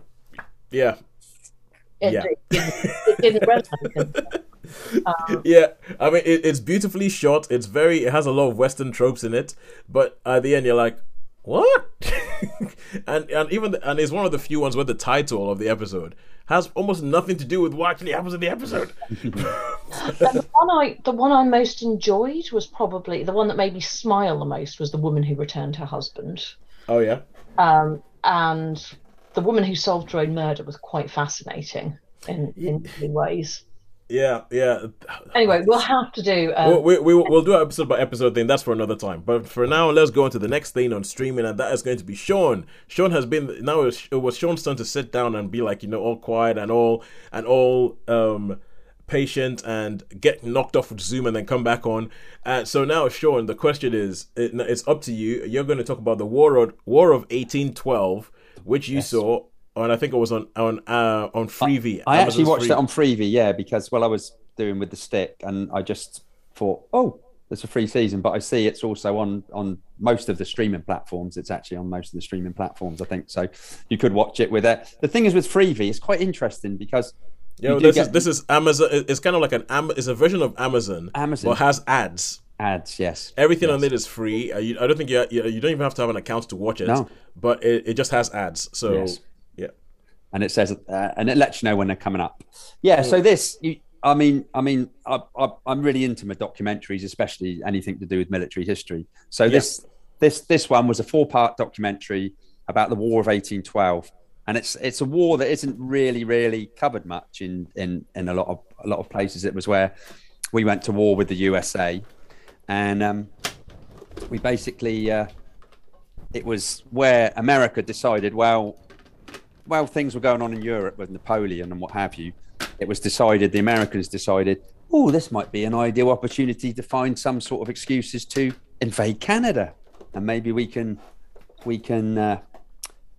Yeah. It, yeah. it, it didn't resonate. Um, yeah, I mean, it, it's beautifully shot. It's very, it has a lot of Western tropes in it, but at the end, you're like, what? and and even the, and it's one of the few ones where the title of the episode has almost nothing to do with what actually happens in the episode. the one I the one I most enjoyed was probably the one that made me smile the most was The Woman Who Returned Her Husband. Oh yeah. Um and. The Woman Who Solved Her Own Murder was quite fascinating in, in many ways. Yeah, yeah. Anyway, we'll have to do... Um, we, we, we, we'll do an episode by episode thing. That's for another time. But for now, let's go on to the next thing on streaming, and that is going to be Sean. Sean has been... Now it was Sean's turn to sit down and be like, you know, all quiet and all... And all um, patient and get knocked off with Zoom and then come back on. Uh, so now, Sean, the question is, it, it's up to you. You're going to talk about the War of, War of eighteen twelve... Which you yes. saw, and I think it was on on uh, on Freevee. I, I actually watched Freevee. That on Freevee, yeah, because well, I was doing with the stick, and I just thought, oh, there's a free season. But I see it's also on on most of the streaming platforms. It's actually on most of the streaming platforms, I think. So you could watch it with it. The thing is with Freevee, it's quite interesting because you know, this get... is this is Amazon. It's kind of like an Am- it's a version of Amazon, Amazon, but has ads. Ads, yes. Everything yes. on it is free. You, I don't think you, you don't even have to have an account to watch it. No. But it, it just has ads. So yes. yeah, and it says, uh, and it lets you know when they're coming up. Yeah. Mm. So this, you, I mean, I mean, I, I, I'm really into my documentaries, especially anything to do with military history. So yeah. this, this, this one was a four-part documentary about the War of eighteen twelve, and it's it's a war that isn't really, really covered much in in in a lot of a lot of places. It was where we went to war with the U S A, and um, we basically uh, it was where America decided, well, well, things were going on in Europe with Napoleon and what have you. It was decided, the Americans decided, oh, this might be an ideal opportunity to find some sort of excuses to invade Canada, and maybe we can we can uh,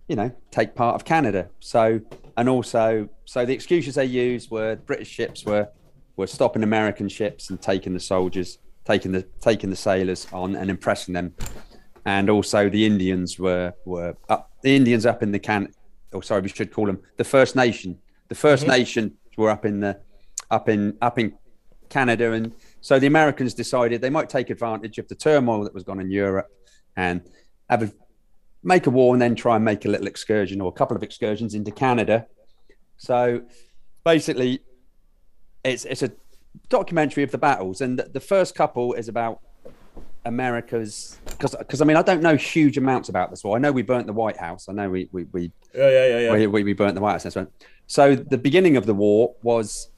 you know, take part of Canada. So, and also, so the excuses they used were British ships were were stopping American ships and taking the soldiers, taking the taking the sailors on and impressing them. And also the Indians were were up, the Indians up in the can. Oh, sorry, we should call them the First Nation. The First mm-hmm. Nation were up in the up in up in Canada, and so the Americans decided they might take advantage of the turmoil that was gone in Europe and have a make a war and then try and make a little excursion or a couple of excursions into Canada. So basically it's it's a documentary of the battles, and the, the first couple is about America's, because because I mean, I don't know huge amounts about this war. I know we burnt the White House. I know we we we yeah yeah yeah, yeah. We, we, we burnt the White House. That's right. So the beginning of the war was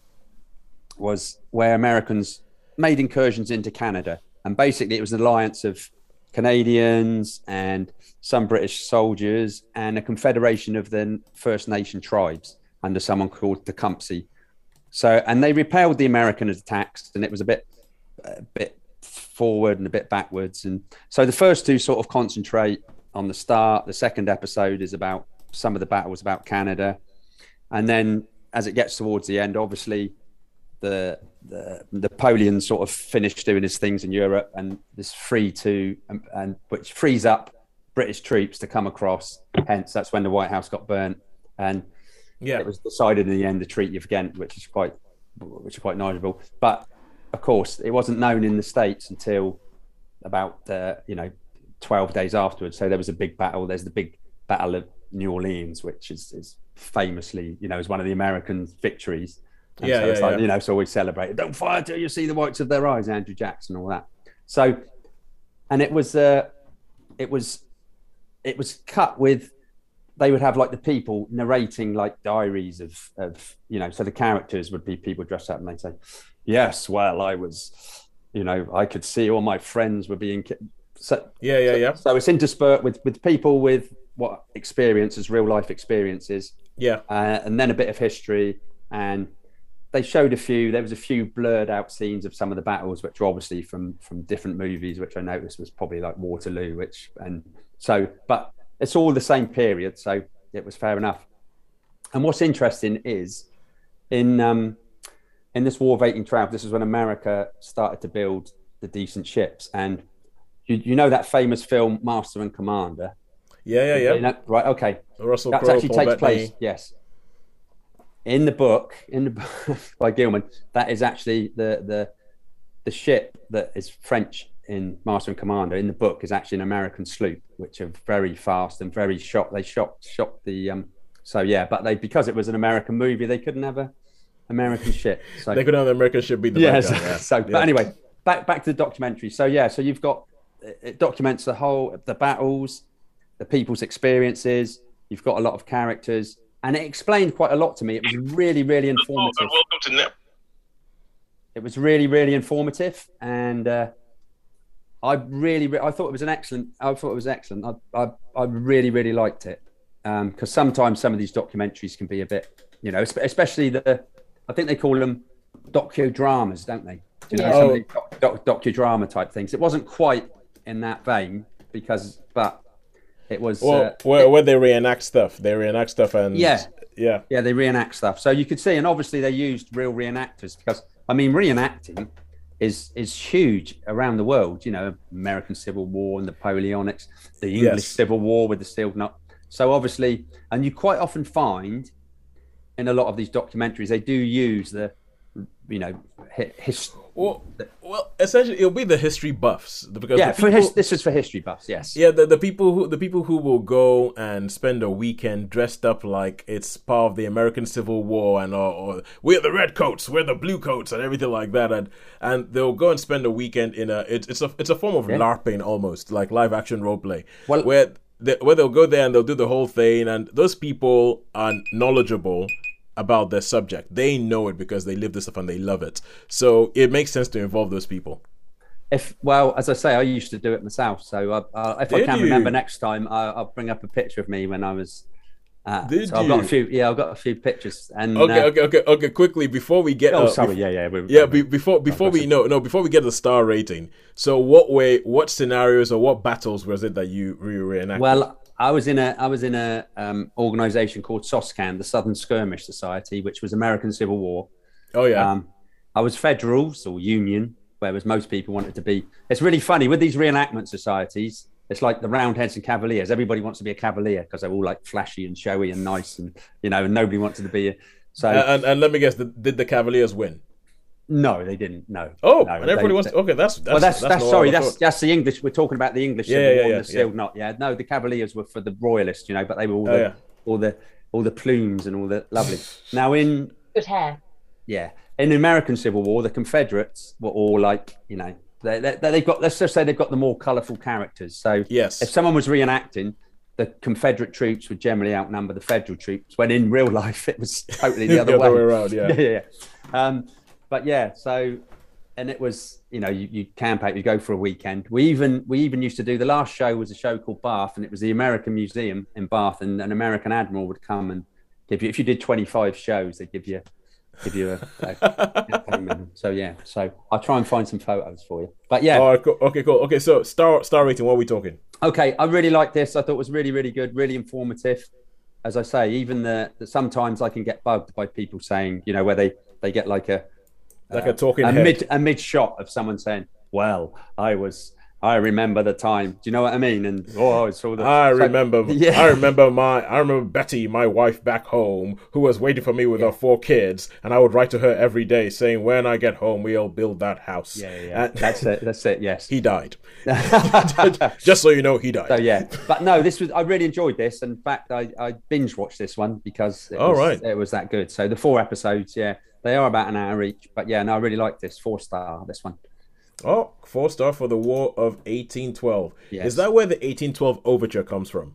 was where Americans made incursions into Canada, and basically it was an alliance of Canadians and some British soldiers and a confederation of the First Nation tribes under someone called Tecumseh. So, and they repelled the American attacks, and it was a bit, a bit forward and a bit backwards. And so the first two sort of concentrate on the start. The second episode is about some of the battles about Canada, and then as it gets towards the end, obviously the the Napoleon sort of finished doing his things in Europe, and this free to and, and which frees up British troops to come across. Hence, that's when the White House got burnt, and yeah, it was decided in the end the Treaty of Ghent, which is quite which is quite knowledgeable. But of course, it wasn't known in the States until about uh, you know twelve days afterwards. So there was a big battle. There's the big Battle of New Orleans, which is, is famously you know is one of the American victories. And yeah, so it's yeah, like, yeah. you know, so we celebrate it. Don't fire till you see the whites of their eyes, Andrew Jackson, all that. So, and it was, uh, it was, it was cut with, they would have like the people narrating like diaries of, of, you know, so the characters would be people dressed up and they'd say, yes, well, I was, you know, I could see all my friends were being killed. So, yeah, yeah, so, yeah. So it's interspersed with, with people with what experiences, real life experiences. Yeah. Uh, and then a bit of history, and they showed a few, there was a few blurred out scenes of some of the battles, which were obviously from, from different movies, which I noticed was probably like Waterloo, which, and so, but it's all the same period. So it was fair enough. And what's interesting is in, um, in this War of eighteen twelve, this is when America started to build the decent ships. And you, you know, that famous film, Master and Commander. Yeah. Yeah. Yeah. You know, right. Okay. Russell Crowe, actually Paul takes Bettany. Place. Yes. In the book, in the book by Gilman, that is actually the the the ship that is French in Master and Commander. In the book, is actually an American sloop, which are very fast and very shot. They shot shot the um. So yeah, but they because it was an American movie, they couldn't have a American ship. So they couldn't have an American ship be the yeah. So, yeah. so yeah. But anyway, back back to the documentary. So yeah, so you've got it documents the whole the battles, the people's experiences. You've got a lot of characters. And it explained quite a lot to me. It was really, really informative. Welcome to Nip. It was really, really informative, and uh, I really, re I thought it was an excellent. I thought it was excellent. I, I, I really, really liked it, because um, sometimes some of these documentaries can be a bit, you know, especially the. I think they call them docudramas, don't they? You know, oh. doc, doc, docudrama type things. It wasn't quite in that vein, because, but. It was well, uh, where, it, where they reenact stuff. They reenact stuff, and yeah, yeah, yeah, they reenact stuff. So you could see, and obviously they used real reenactors, because I mean, reenacting is is huge around the world. You know, American Civil War, Napoleonics, the English yes. Civil War with the steel knot. So obviously, and you quite often find in a lot of these documentaries they do use the, you know, his. Well, well, essentially, it'll be the history buffs. Because yeah, people, for his, this is for history buffs. Yes. Yeah, the, the people who the people who will go and spend a weekend dressed up like it's part of the American Civil War, and or, or we're the red coats, we're the blue coats, and everything like that, and and they'll go and spend a weekend in a it, it's a it's a form of yeah. LARPing almost, like live action role play, well, where they, where they'll go there and they'll do the whole thing, and those people are knowledgeable about their subject. They know it because they live this stuff and they love it. So it makes sense to involve those people. If well, as I say, I used to do it myself. So I, uh, if Did I can you? remember next time, I, I'll bring up a picture of me when I was. Uh, Did so I've you? got a few, yeah, I've got a few pictures. And okay, uh, okay, okay, okay. Quickly before we get, oh, uh, sorry, bef- yeah, yeah, we're, yeah. We're, be- before, before we no, no, before we get the star rating. So, what way, what scenarios, or what battles was it that you re- reenacted? Well, I was in a, I was in a um, organization called SOSCAN, the Southern Skirmish Society, which was American Civil War. Oh yeah. Um, I was federal, so Union. Whereas most people want it to be. It's really funny with these reenactment societies. It's like the Roundheads and Cavaliers. Everybody wants to be a Cavalier because they're all like flashy and showy and nice, and you know, and nobody wanted to be. A, so uh, and, and let me guess, the, did the Cavaliers win? No, they didn't. No. Oh, no, and everybody they, wants. To, okay, that's that's well, that's, that's, that's no sorry. That's that's the English. We're talking about the English. Yeah, Civil War, yeah, yeah, the Sealed yeah. Knot. Yeah, no, the Cavaliers were for the Royalists, you know, but they were all oh, the yeah. all the all the plumes and all the lovely. Now in good hair. Yeah. In the American Civil War, the Confederates were all like, you know, they, they, they've got, let's just say they've got the more colourful characters. So yes. If someone was reenacting, the Confederate troops would generally outnumber the Federal troops, when in real life, it was totally the other, the other way. way around, yeah. yeah, yeah. Um, but yeah, so, and it was, you know, you, you camp out, you go for a weekend. We even, we even used to do, the last show was a show called Bath, and it was the American Museum in Bath, and an American admiral would come and give you, if you did twenty-five shows, they'd give you, Give you a, a so yeah, so I'll try and find some photos for you. But yeah, oh, okay, cool. Okay, so star star rating. What are we talking? Okay, I really liked this. I thought it was really, really good, really informative. As I say, even the, the sometimes I can get bugged by people saying, you know, where they, they get like a like uh, a talking a head. mid a mid shot of someone saying, "Well, I was." I remember the time. Do you know what I mean? And oh, it's all the. I so, remember. Yeah. I remember my. I remember Betty, my wife back home, who was waiting for me with yeah. her four kids, and I would write to her every day saying, "When I get home, we'll build that house." Yeah, yeah. And that's it. That's it. Yes. He died. Just so you know, he died. So yeah, but no, this was. I really enjoyed this. In fact, I, I binge watched this one because it all was, right, it was that good. So the four episodes, yeah, they are about an hour each. But yeah, no, I really liked this four star. This one. Oh, four star for the War of eighteen twelve. Yes. Is that where the eighteen twelve overture comes from?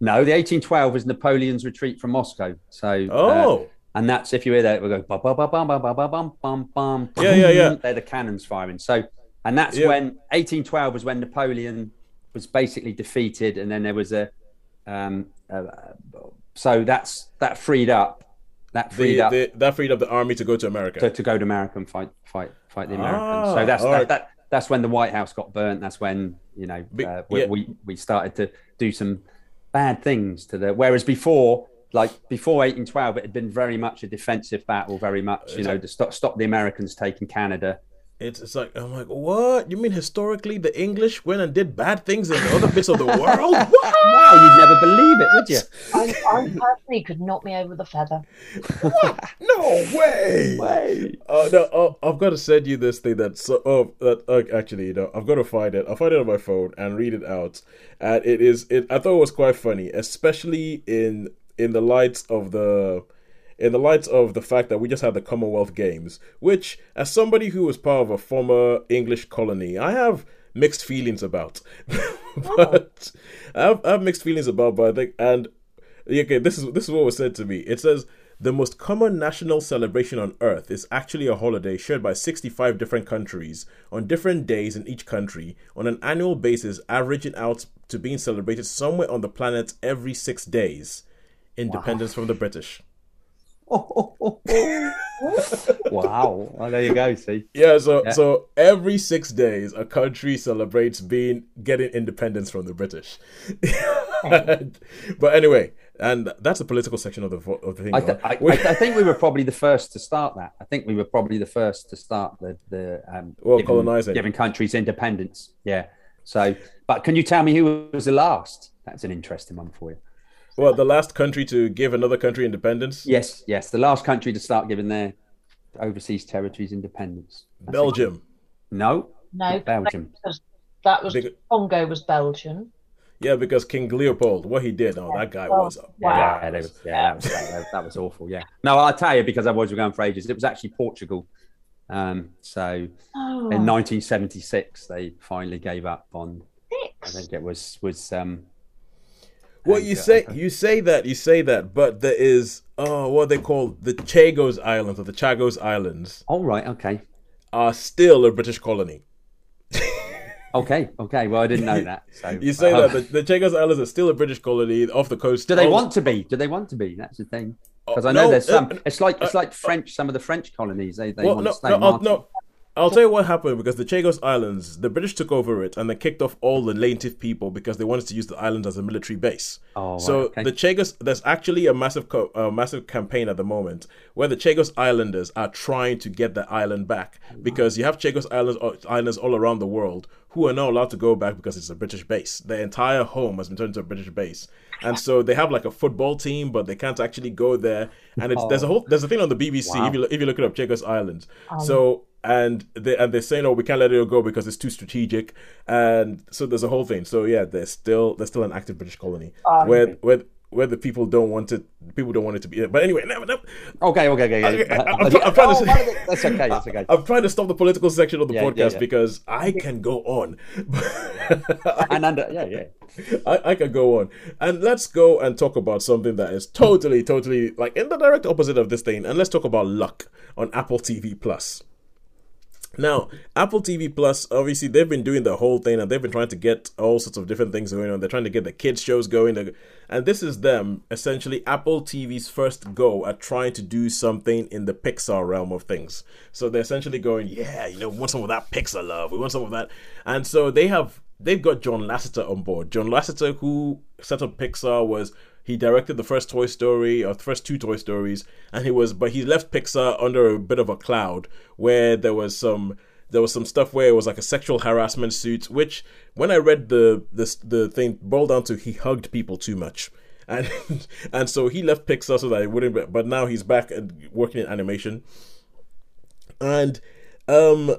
No, the eighteen twelve is Napoleon's retreat from Moscow. So, oh, uh, and that's if you hear that, it will go bum bum bum bum bum bum bum bum bum. Yeah, yeah, yeah. They're the cannons firing. So, and that's yeah. when eighteen twelve was when Napoleon was basically defeated, and then there was a. Um, uh, so that's that freed up. That freed the, up the, that freed up the army to go to America. To, to go to America and fight fight fight the Americans. Ah, so that's that, right. that that's when the White House got burnt. That's when, you know, uh, we, yeah. we we started to do some bad things to the. Whereas before, like before eighteen twelve, it had been very much a defensive battle, very much you it's know like, to stop stop the Americans taking Canada. It's it's like I'm like what you mean historically the English went and did bad things in other bits of the world. What? Wow, you'd never believe it, would you? I, I personally could knock me over the feather. What? No way! Way. Uh, no, oh, I've got to send you this thing that's so, oh that uh, actually you know I've got to find it. I'll find it on my phone and read it out. And it is it. I thought it was quite funny, especially in in the lights of the. In the light of the fact that we just had the Commonwealth Games, which, as somebody who was part of a former English colony, I have mixed feelings about. but oh. I, have, I have mixed feelings about. But I think, and okay, this is this is what was said to me. It says the most common national celebration on earth is actually a holiday shared by sixty-five different countries on different days in each country on an annual basis, averaging out to being celebrated somewhere on the planet every six days. Independence wow. from the British. Wow! Well, there you go. See, yeah. So, yeah. so every six days, a country celebrates being getting independence from the British. and, but anyway, and that's the political section of the of the thing. I, th- I, I, I think we were probably the first to start that. I think we were probably the first to start the the um, well, giving, colonizing, giving countries independence. Yeah. So, but can you tell me who was the last? That's an interesting one for you. Well, the last country to give another country independence? Yes, yes. The last country to start giving their overseas territories independence. That's Belgium. It. No. No. Belgium. That was, because, Congo was Belgian. Yeah, because King Leopold, what he did, oh, that guy oh, was... Wow. Yeah, that was, yeah that, was, that, that was awful, yeah. No, I'll tell you, because otherwise we're going for ages, it was actually Portugal. Um, so oh. in nineteen seventy-six, they finally gave up on... Six. I think it was... was um, Well, you say you say that you say that, but there is oh, what are they called? The Chagos Islands or the Chagos Islands. All right, okay. Are still a British colony. Okay, okay. Well, I didn't know that. So. You say um, that the, the Chagos Islands are still a British colony off the coast. Do they want to be? Do they want to be? That's the thing. Because uh, I know no, there's some. Uh, it's like it's uh, like French. Uh, some of the French colonies they they well, want no, to stay. No, I'll, no, I'll tell you what happened, because the Chagos Islands, the British took over it and they kicked off all the native people because they wanted to use the island as a military base. Oh, so right, okay. The Chagos, there's actually a massive co- uh, massive campaign at the moment where the Chagos Islanders are trying to get the island back, because you have Chagos Islands islands all around the world who are not allowed to go back because it's a British base. Their entire home has been turned into a British base. And so they have like a football team, but they can't actually go there. And it's, oh. there's a whole there's a thing on the B B C, wow. if you if you look it up, Chagos Islands. Um, so and they and they're saying, oh, we can't let it go because it's too strategic. And so there's a whole thing. So yeah, there's still there's still an active British colony um, where where where the people don't want it. People don't want it to be. But anyway, no, no. Okay, okay, okay. okay. I'm, I'm, I'm trying to. Oh, that's okay. That's okay. I'm trying to stop the political section of the yeah, podcast yeah, yeah. because I can go on. I, and under, yeah, yeah. I, I can go on, and let's go and talk about something that is totally, totally like in the direct opposite of this thing. And let's talk about Luck on Apple T V Plus. Now, Apple T V Plus, obviously, they've been doing the whole thing, and they've been trying to get all sorts of different things going on. They're trying to get the kids' shows going. And this is them, essentially, Apple T V's first go at trying to do something in the Pixar realm of things. So they're essentially going, yeah, you know, we want some of that Pixar love. We want some of that. And so they have, they've got John Lasseter on board. John Lasseter, who set up Pixar, was... He directed the first Toy Story, or the first two Toy Stories, and he was, but he left Pixar under a bit of a cloud where there was some, there was some stuff where it was like a sexual harassment suit, which when I read the the, the thing boiled down to he hugged people too much, and and so he left Pixar so that it wouldn't. But now he's back and working in animation, and um.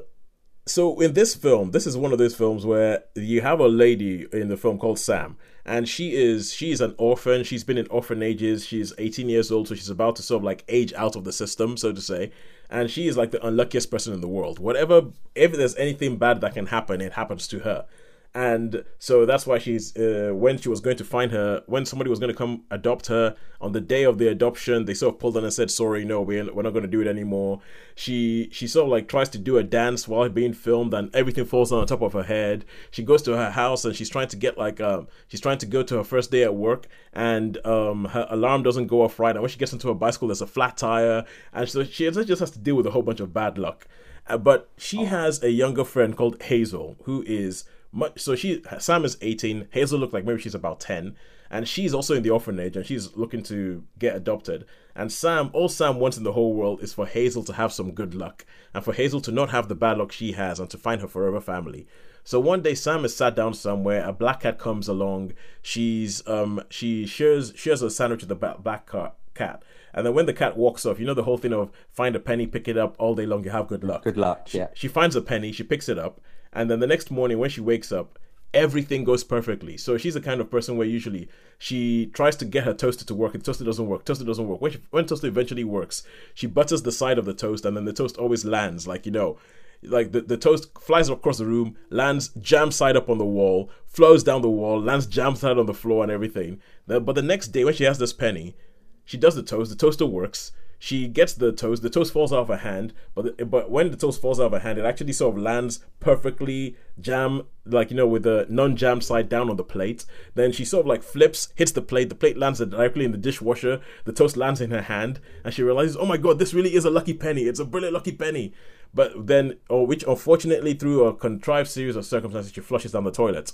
So in this film, this is one of those films where you have a lady in the film called Sam, and she is she is an orphan. She's been in orphanages. She's eighteen years old, so she's about to sort of like age out of the system, so to say. And she is like the unluckiest person in the world. Whatever, if there's anything bad that can happen, it happens to her. And so that's why she's uh, when she was going to find her, when somebody was going to come adopt her, on the day of the adoption, they sort of pulled on and said, sorry, no, we're not going to do it anymore. She she sort of like tries to do a dance while being filmed, and everything falls on top of her head. She goes to her house, and she's trying to get like um she's trying to go to her first day at work, and um her alarm doesn't go off right. And when she gets into her bicycle, there's a flat tire, and so she just has to deal with a whole bunch of bad luck. Uh, but she oh. has a younger friend called Hazel, who is much, so she Sam is eighteen, Hazel looked like maybe she's about ten, and she's also in the orphanage, and she's looking to get adopted. And Sam, all Sam wants in the whole world is for Hazel to have some good luck, and for Hazel to not have the bad luck she has, and to find her forever family. So one day Sam is sat down somewhere, a black cat comes along, she's um she shares shares a sandwich with the black cat. And then when the cat walks off, you know the whole thing of find a penny, pick it up, all day long you have good luck. Good luck, yeah. She, she finds a penny, she picks it up. And then the next morning when she wakes up, everything goes perfectly. So she's the kind of person where usually she tries to get her toaster to work, and toaster doesn't work, toaster doesn't work. When, she, when toaster eventually works, she butters the side of the toast, and then the toast always lands, like, you know, like the, the toast flies across the room, lands jam side up on the wall, flows down the wall, lands jam side on the floor and everything. But the next day when she has this penny, she does the toast, the toaster works. She gets the toast. The toast falls out of her hand, but the, but when the toast falls out of her hand, it actually sort of lands perfectly jam, like, you know, with the non-jam side down on the plate. Then she sort of like flips, hits the plate. The plate lands directly in the dishwasher. The toast lands in her hand, and she realizes, oh my God, this really is a lucky penny. It's a brilliant lucky penny. But then, or which unfortunately through a contrived series of circumstances, she flushes down the toilet.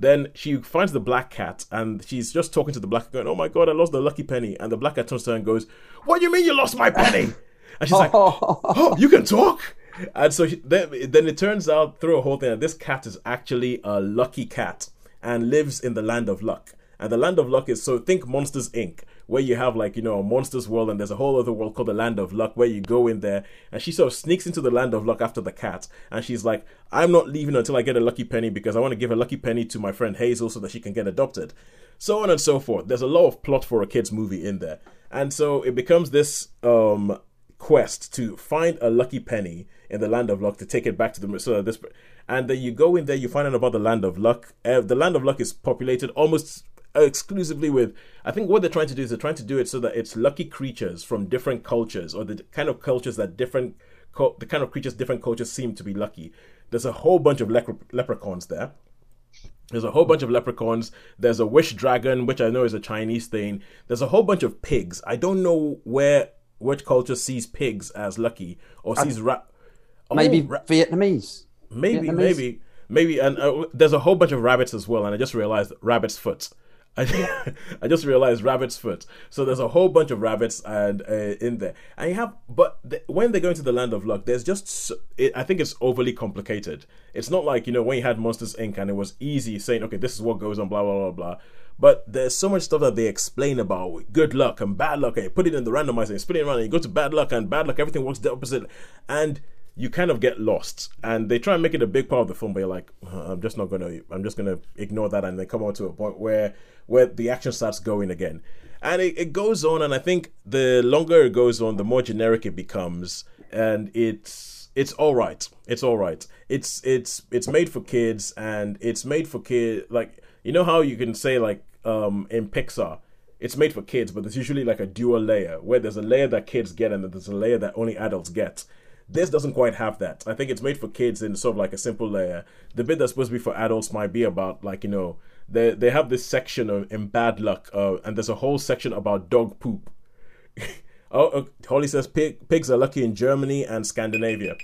Then she finds the black cat, and she's just talking to the black cat going, oh my God, I lost the lucky penny. And the black cat turns to her and goes, what do you mean you lost my penny? And she's like, oh, you can talk? And so she, then, then it turns out through a whole thing that this cat is actually a lucky cat and lives in the land of luck. And the land of luck is, so think Monsters, Incorporated, where you have, like, you know, a monster's world, and there's a whole other world called the land of luck where you go in there. And she sort of sneaks into the land of luck after the cat. And she's like, I'm not leaving until I get a lucky penny, because I want to give a lucky penny to my friend Hazel so that she can get adopted. So on and so forth. There's a lot of plot for a kid's movie in there. And so it becomes this um, quest to find a lucky penny in the land of luck to take it back to the... So this, and then you go in there, you find out about the land of luck. Uh, the land of luck is populated almost... exclusively with, I think what they're trying to do is they're trying to do it so that it's lucky creatures from different cultures, or the kind of cultures that different, the kind of creatures different cultures seem to be lucky. There's a whole bunch of lepre- leprechauns there. There's a whole bunch of leprechauns. There's a wish dragon, which I know is a Chinese thing. There's a whole bunch of pigs. I don't know where which culture sees pigs as lucky or sees ra- oh, maybe ra- Vietnamese. Maybe, Vietnamese. maybe, maybe. And uh, there's a whole bunch of rabbits as well. And I just realized rabbit's foot. I, I just realized rabbit's foot. So there's a whole bunch of rabbits and uh, in there. And you have, but the, when they go into the land of luck, there's just, it, I think it's overly complicated. It's not like, you know, when you had Monsters Incorporated and it was easy saying, okay, this is what goes on, blah, blah, blah, blah. But there's so much stuff that they explain about good luck and bad luck, and you put it in the randomizer, you spin it around, and you go to bad luck, and bad luck, everything works the opposite. And you kind of get lost. And they try and make it a big part of the film, but you're like, I'm just not going to, I'm just going to ignore that. And they come on to a point where, where the action starts going again. And it, it goes on, and I think the longer it goes on, the more generic it becomes. And it's, it's all right. It's all right. It's, it's, it's made for kids, and it's made for kids. Like, you know how you can say, like, um, in Pixar, it's made for kids, but there's usually like a dual layer where there's a layer that kids get and there's a layer that only adults get. This doesn't quite have that. I think it's made for kids in sort of like a simple layer. The bit that's supposed to be for adults might be about, like, you know, they they have this section of, in bad luck, uh, and there's a whole section about dog poop. oh, uh, Holly says pig, pigs are lucky in Germany and Scandinavia.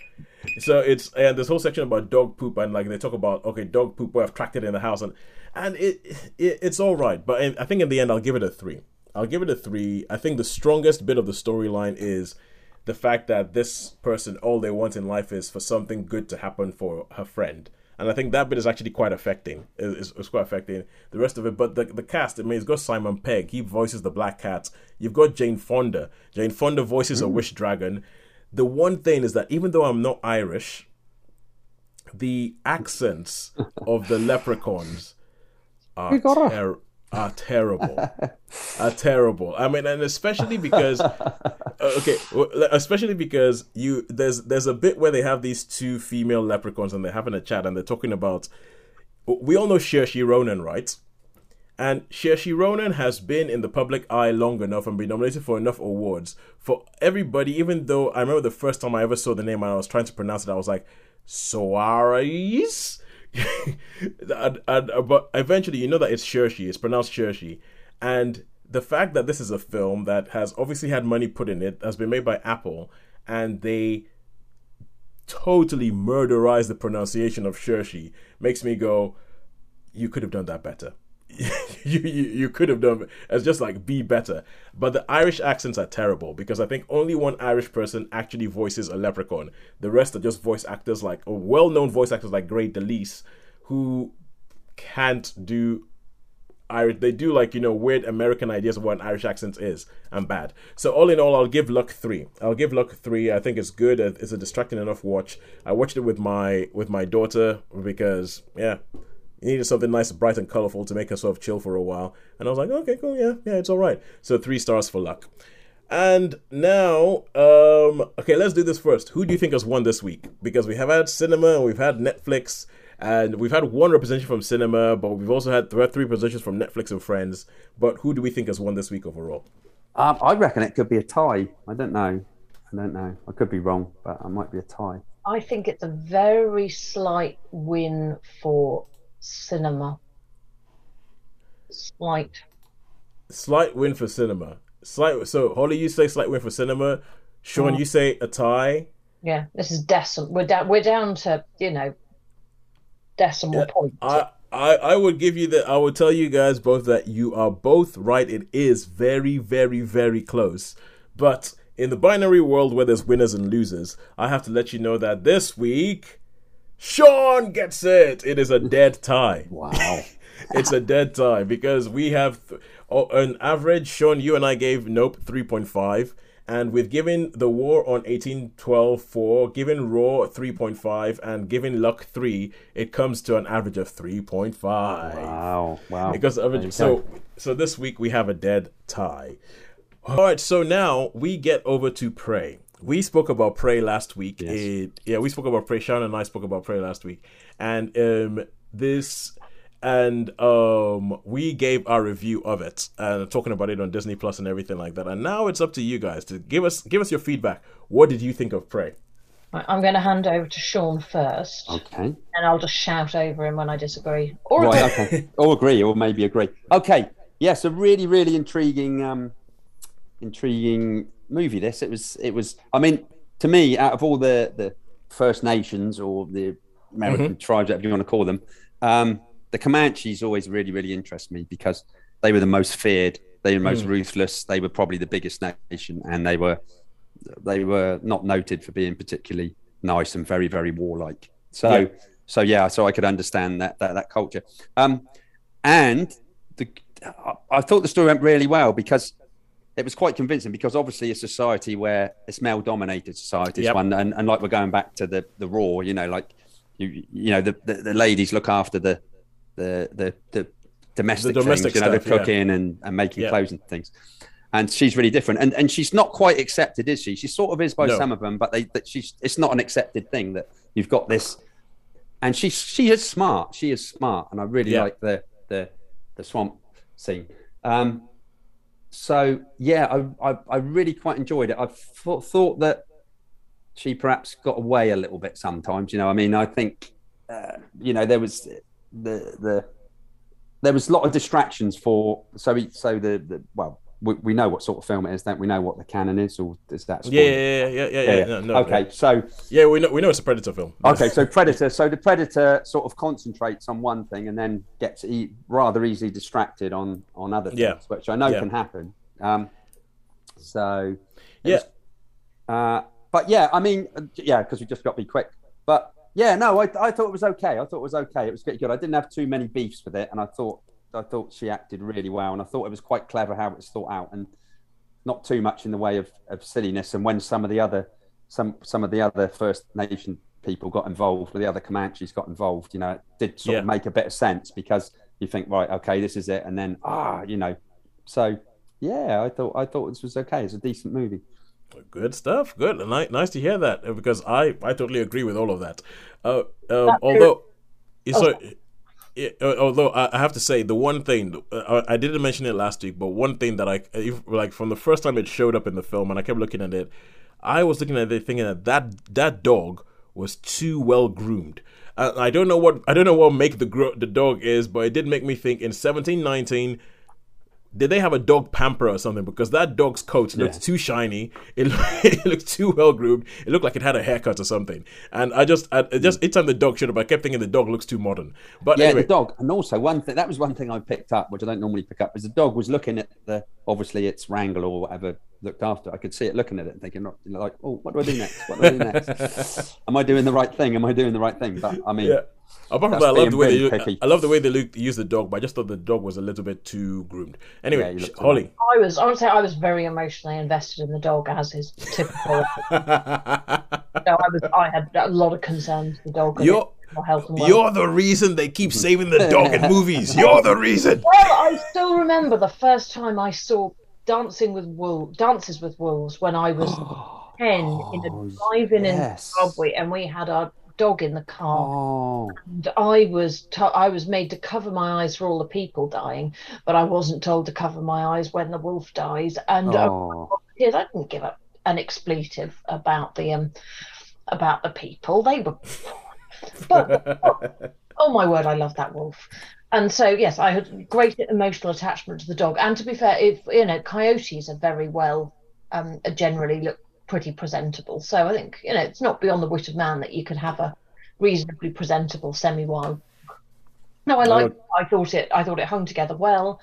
So it's, and this whole section about dog poop, and like they talk about, okay, dog poop, well, I've tracked it in the house, and and it, it it's all right. But in, I think in the end, I'll give it a three. I'll give it a three. I think the strongest bit of the storyline is the fact that this person, all they want in life is for something good to happen for her friend. And I think that bit is actually quite affecting. It's, it's quite affecting. The rest of it, but the the cast, I mean, it's got Simon Pegg. He voices the Black Cat. You've got Jane Fonda. Jane Fonda voices Ooh. a wish dragon. The one thing is that even though I'm not Irish, the accents of the leprechauns are terrible. Are terrible, are terrible. I mean, and especially because, okay, especially because you there's there's a bit where they have these two female leprechauns and they're having a chat and they're talking about, we all know Saoirse Ronan, right? And Saoirse Ronan has been in the public eye long enough and been nominated for enough awards for everybody. Even though I remember the first time I ever saw the name and I was trying to pronounce it, I was like, Saoirse. and, and, but eventually you know that it's Saoirse, it's pronounced Saoirse. And the fact that this is a film that has obviously had money put in it, has been made by Apple, and they totally murderize the pronunciation of Saoirse, makes me go, you could have done that better. you, you you could have done as just like be better. But the Irish accents are terrible, because I think only one Irish person actually voices a leprechaun. The rest are just voice actors, like, or well-known voice actors like Gray DeLise, who can't do Irish. They do, like, you know, weird American ideas of what an Irish accent is, and bad. So all in all, I'll give Luck three. I'll give Luck three. I think it's good. It's a distracting enough watch. I watched it with my with my daughter because yeah. You needed something nice, bright, and colorful to make her sort of chill for a while. And I was like, okay, cool, yeah, yeah, it's all right. So three stars for Luck. And now, um, okay, let's do this first. Who do you think has won this week? Because we have had cinema, we've had Netflix, and we've had one representation from cinema, but we've also had three representations from Netflix and Friends. But who do we think has won this week overall? Um, I reckon it could be a tie. I don't know. I don't know. I could be wrong, but it might be a tie. I think it's a very slight win for cinema. Slight. Slight win for cinema. Slight. So, Holly, you say slight win for cinema. Sean, oh. you say a tie. Yeah, this is decimal. We're down. We're down to you know decimal yeah, points. I, I, I would give you that. I would tell you guys both that you are both right. It is very, very, very close. But in the binary world where there's winners and losers, I have to let you know that this week, Sean gets it. It is a dead tie. Wow. It's a dead tie because we have th- on average, Sean, you and I gave Nope three point five. And we've given The War on eighteen twelve four, given Raw three point five, and given Luck three, it comes to an average of three point five. Wow. Wow. It goes to average. Okay. So, so this week we have a dead tie. All right. So now we get over to Prey. We spoke about Prey last week. Yes. It, yeah, we spoke about Prey. Sharon and I spoke about Prey last week. And um, this, And um, we gave our review of it and talking about it on Disney Plus and everything like that. And now it's up to you guys to give us give us your feedback. What did you think of Prey? I'm going to hand over to Sean first. Okay. And I'll just shout over him when I disagree. Or right, agree. Okay. Or agree, or maybe agree. Okay. Yes, yeah, a really, really intriguing, um, intriguing movie. This it was. It was. I mean, to me, out of all the the First Nations or the American mm-hmm. tribes, whatever you want to call them. Um, The Comanches always really, really interest me because they were the most feared, they were the most mm. ruthless, they were probably the biggest nation, and they were they were not noted for being particularly nice and very, very warlike. So, yeah. so yeah, so I could understand that that, that culture. Um, and the, I thought the story went really well because it was quite convincing. Because obviously, a society where it's male-dominated society is yep. one, and, and like we're going back to the the Raw, you know, like you you know the the, the ladies look after the The, the the domestic the domestic things, stuff, you know, the cooking yeah. and, and making yeah. clothes and things, and she's really different, and and she's not quite accepted, is she? She sort of is by no. some of them, but they that she's it's not an accepted thing that you've got this, and she she is smart, she is smart, and I really yeah. like the the the swamp scene. Um, so yeah, I I, I really quite enjoyed it. I thought thought that she perhaps got away a little bit sometimes, you know. I mean, I think uh, you know there was. The the there was a lot of distractions for so he, so the, the well we, we know what sort of film it is, don't we? Know what the canon is, or is that spoiler? yeah yeah yeah yeah, yeah, yeah. No, no, okay no. so yeah we know we know it's a Predator film. Okay, so Predator so the Predator sort of concentrates on one thing and then gets e- rather easily distracted on on other things, yeah. which I know yeah. can happen. Um, so yeah, was, uh, but yeah, I mean yeah, because we just got to be quick, but. Yeah, no, I, I thought it was okay. I thought it was okay. It was pretty good. I didn't have too many beefs with it, and I thought I thought she acted really well, and I thought it was quite clever how it was thought out, and not too much in the way of, of silliness. And when some of the other some some of the other First Nation people got involved, or the other Comanches got involved, you know, it did sort yeah. of make a bit of sense because you think, right, okay, this is it, and then ah, you know, so yeah, I thought I thought this was okay. It's a decent movie. Good stuff. Good. Nice to hear that, because I, I totally agree with all of that. Uh, um, although, so, it, although I have to say the one thing I didn't mention it last week, but one thing that I if, like from the first time it showed up in the film, and I kept looking at it, I was looking at it thinking that that, that dog was too well groomed. Uh, I don't know what I don't know what make the gro- the dog is, but it did make me think in seventeen nineteen. Did they have a dog pamper or something? Because that dog's coat looked yeah. too shiny. It, it looked too well groomed. It looked like it had a haircut or something. And I just, I, just each time the dog showed up, I kept thinking the dog looks too modern. But yeah, anyway. The dog. And also one thing that was one thing I picked up, which I don't normally pick up, is the dog was looking at the obviously its wrangle or whatever looked after. I could see it looking at it and thinking like, oh, what do I do next? What do I do next? Am I doing the right thing? Am I doing the right thing? But I mean. Yeah. Apart from that, I love the way really they I love the way they look, use the dog, but I just thought the dog was a little bit too groomed. Anyway, yeah, Holly, I was honestly I was very emotionally invested in the dog, as is typical. no, I was I had a lot of concerns for the dog. You're, health and you're the reason they keep saving the dog in movies. You're the reason. Well, I still remember the first time I saw Dancing with Wolves, Dances with Wolves, when I was ten oh, in a drive-in yes. in Zimbabwe, and we had our dog in the car oh. and I was t- I was made to cover my eyes for all the people dying, but I wasn't told to cover my eyes when the wolf dies, and oh. I did I didn't give up an expletive about the um about the people they were but oh, oh my word, I love that wolf. And so yes, I had great emotional attachment to the dog, and to be fair, if you know, coyotes are very well um generally look pretty presentable, so I think you know it's not beyond the wit of man that you could have a reasonably presentable semi-wild. No, I like. I thought it. I thought it hung together well.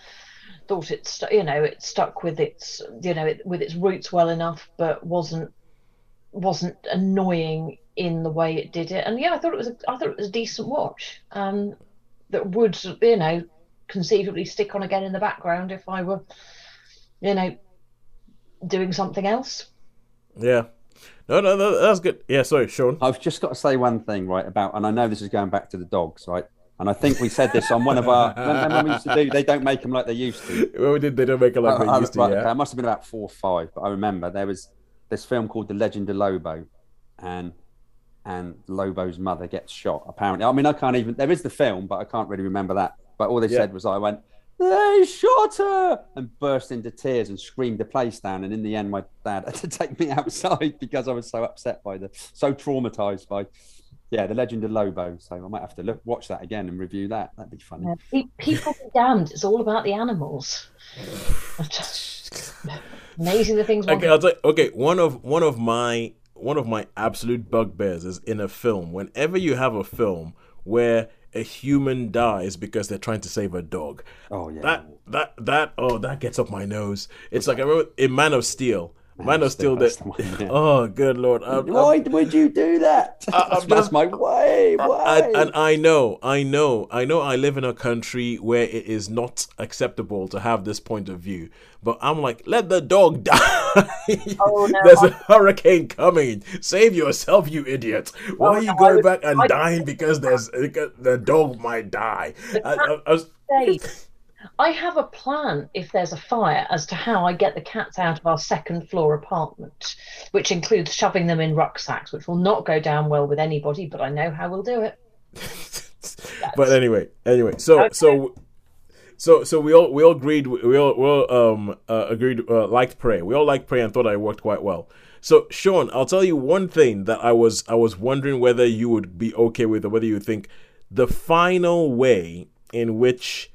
Thought it's you know it stuck with its you know it, with its roots well enough, but wasn't wasn't annoying in the way it did it. And yeah, I thought it was. A, I thought it was a decent watch. Um, that would you know conceivably stick on again in the background if I were you know doing something else. Yeah, no, no, no, that's good. Yeah, sorry, Sean. I've just got to say one thing, right, about, and I know this is going back to the dogs, right, and I think we said this on one of our, remember when we used to do, they don't make them like they used to. Well, we did, they don't make them like they used to, right, yeah. Okay, I must have been about four or five, but I remember there was this film called The Legend of Lobo, and and Lobo's mother gets shot, apparently. I mean, I can't even, there is the film, but I can't really remember that. But all they yeah. said was, I went, they shot her, and burst into tears and screamed the place down. And in the end, my dad had to take me outside because I was so upset by the, so traumatized by, yeah, The Legend of Lobo. So I might have to look, watch that again and review that. That'd be funny. Yeah. People be damned. It's all about the animals. Just, amazing the things. Okay, I'll tell you, okay. One of one of my one of my absolute bugbears is in a film. Whenever you have a film where a human dies because they're trying to save a dog. Oh yeah. That that that oh that gets up my nose. It's like I remember in Man of Steel. Man of Steel. That yeah. Oh, good Lord! I'm, Why I'm, would you do that? I, that's, just, that's my way. Why? And I know, I know, I know. I live in a country where it is not acceptable to have this point of view. But I'm like, let the dog die. Oh, no. There's a hurricane coming. Save yourself, you idiot! Why oh, are you going would, back and I dying because there's because the dog might die? I, I, I was. I have a plan if there's a fire as to how I get the cats out of our second floor apartment, which includes shoving them in rucksacks, which will not go down well with anybody, but I know how we'll do it. But anyway, anyway, so okay. so so so we all we all agreed we all we all um uh, agreed uh, liked Prey. We all liked Prey and thought I worked quite well. So Sean, I'll tell you one thing that I was I was wondering whether you would be okay with, or whether you think the final way in which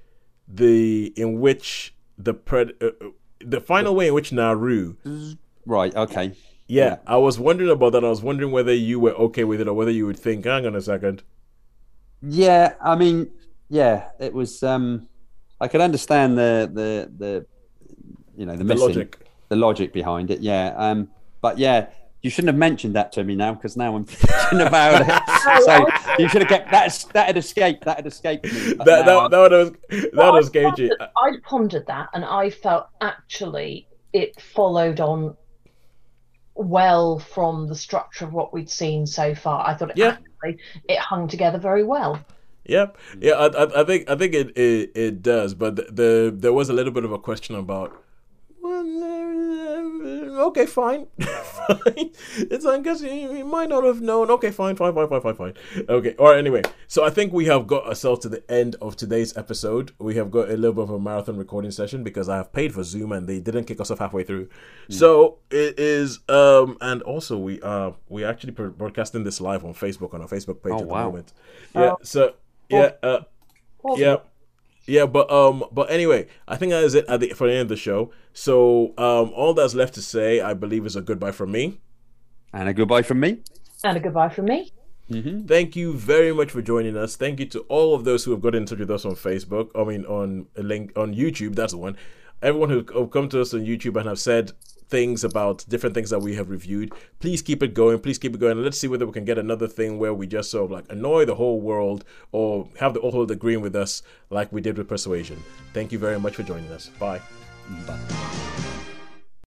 the in which the pred uh, the final way in which Naru right okay yeah, yeah I was wondering about that. I was wondering whether you were okay with it or whether you would think hang on a second. Yeah, I mean, yeah, it was um I could understand the the the you know the, the missing, logic the logic behind it. Yeah, um but yeah, you shouldn't have mentioned that to me now, because now I'm thinking about it. So you should have kept that. That had escaped. That had escaped me. That that, that, that was that well, was gaugy. I pondered that, and I felt actually it followed on well from the structure of what we'd seen so far. I thought it yeah. actually it hung together very well. Yep. Yeah. I, I think I think it, it it does. But the, the there was a little bit of a question about. Okay, fine. Fine. It's like, because you might not have known. Okay, fine, fine, fine, fine, fine, fine. Okay, all right, anyway. So I think we have got ourselves to the end of today's episode. We have got a little bit of a marathon recording session because I have paid for Zoom and they didn't kick us off halfway through. Mm. So it is, um, and also we are we are actually broadcasting this live on Facebook, on our Facebook page oh, at wow. the moment. Yeah, uh, so, yeah, uh, yeah. Yeah, but um, but anyway, I think that is it at the, for the end of the show. So um, all that's left to say, I believe, is a goodbye from me. And a goodbye from me. And a goodbye from me. Mm-hmm. Thank you very much for joining us. Thank you to all of those who have got in touch with us on Facebook. I mean, on link on YouTube, that's the one. Everyone who have come to us on YouTube and have said things about different things that we have reviewed. Please keep it going. Please keep it going. Let's see whether we can get another thing where we just sort of like annoy the whole world or have the whole world agreeing with us like we did with Persuasion. Thank you very much for joining us. Bye. Bye.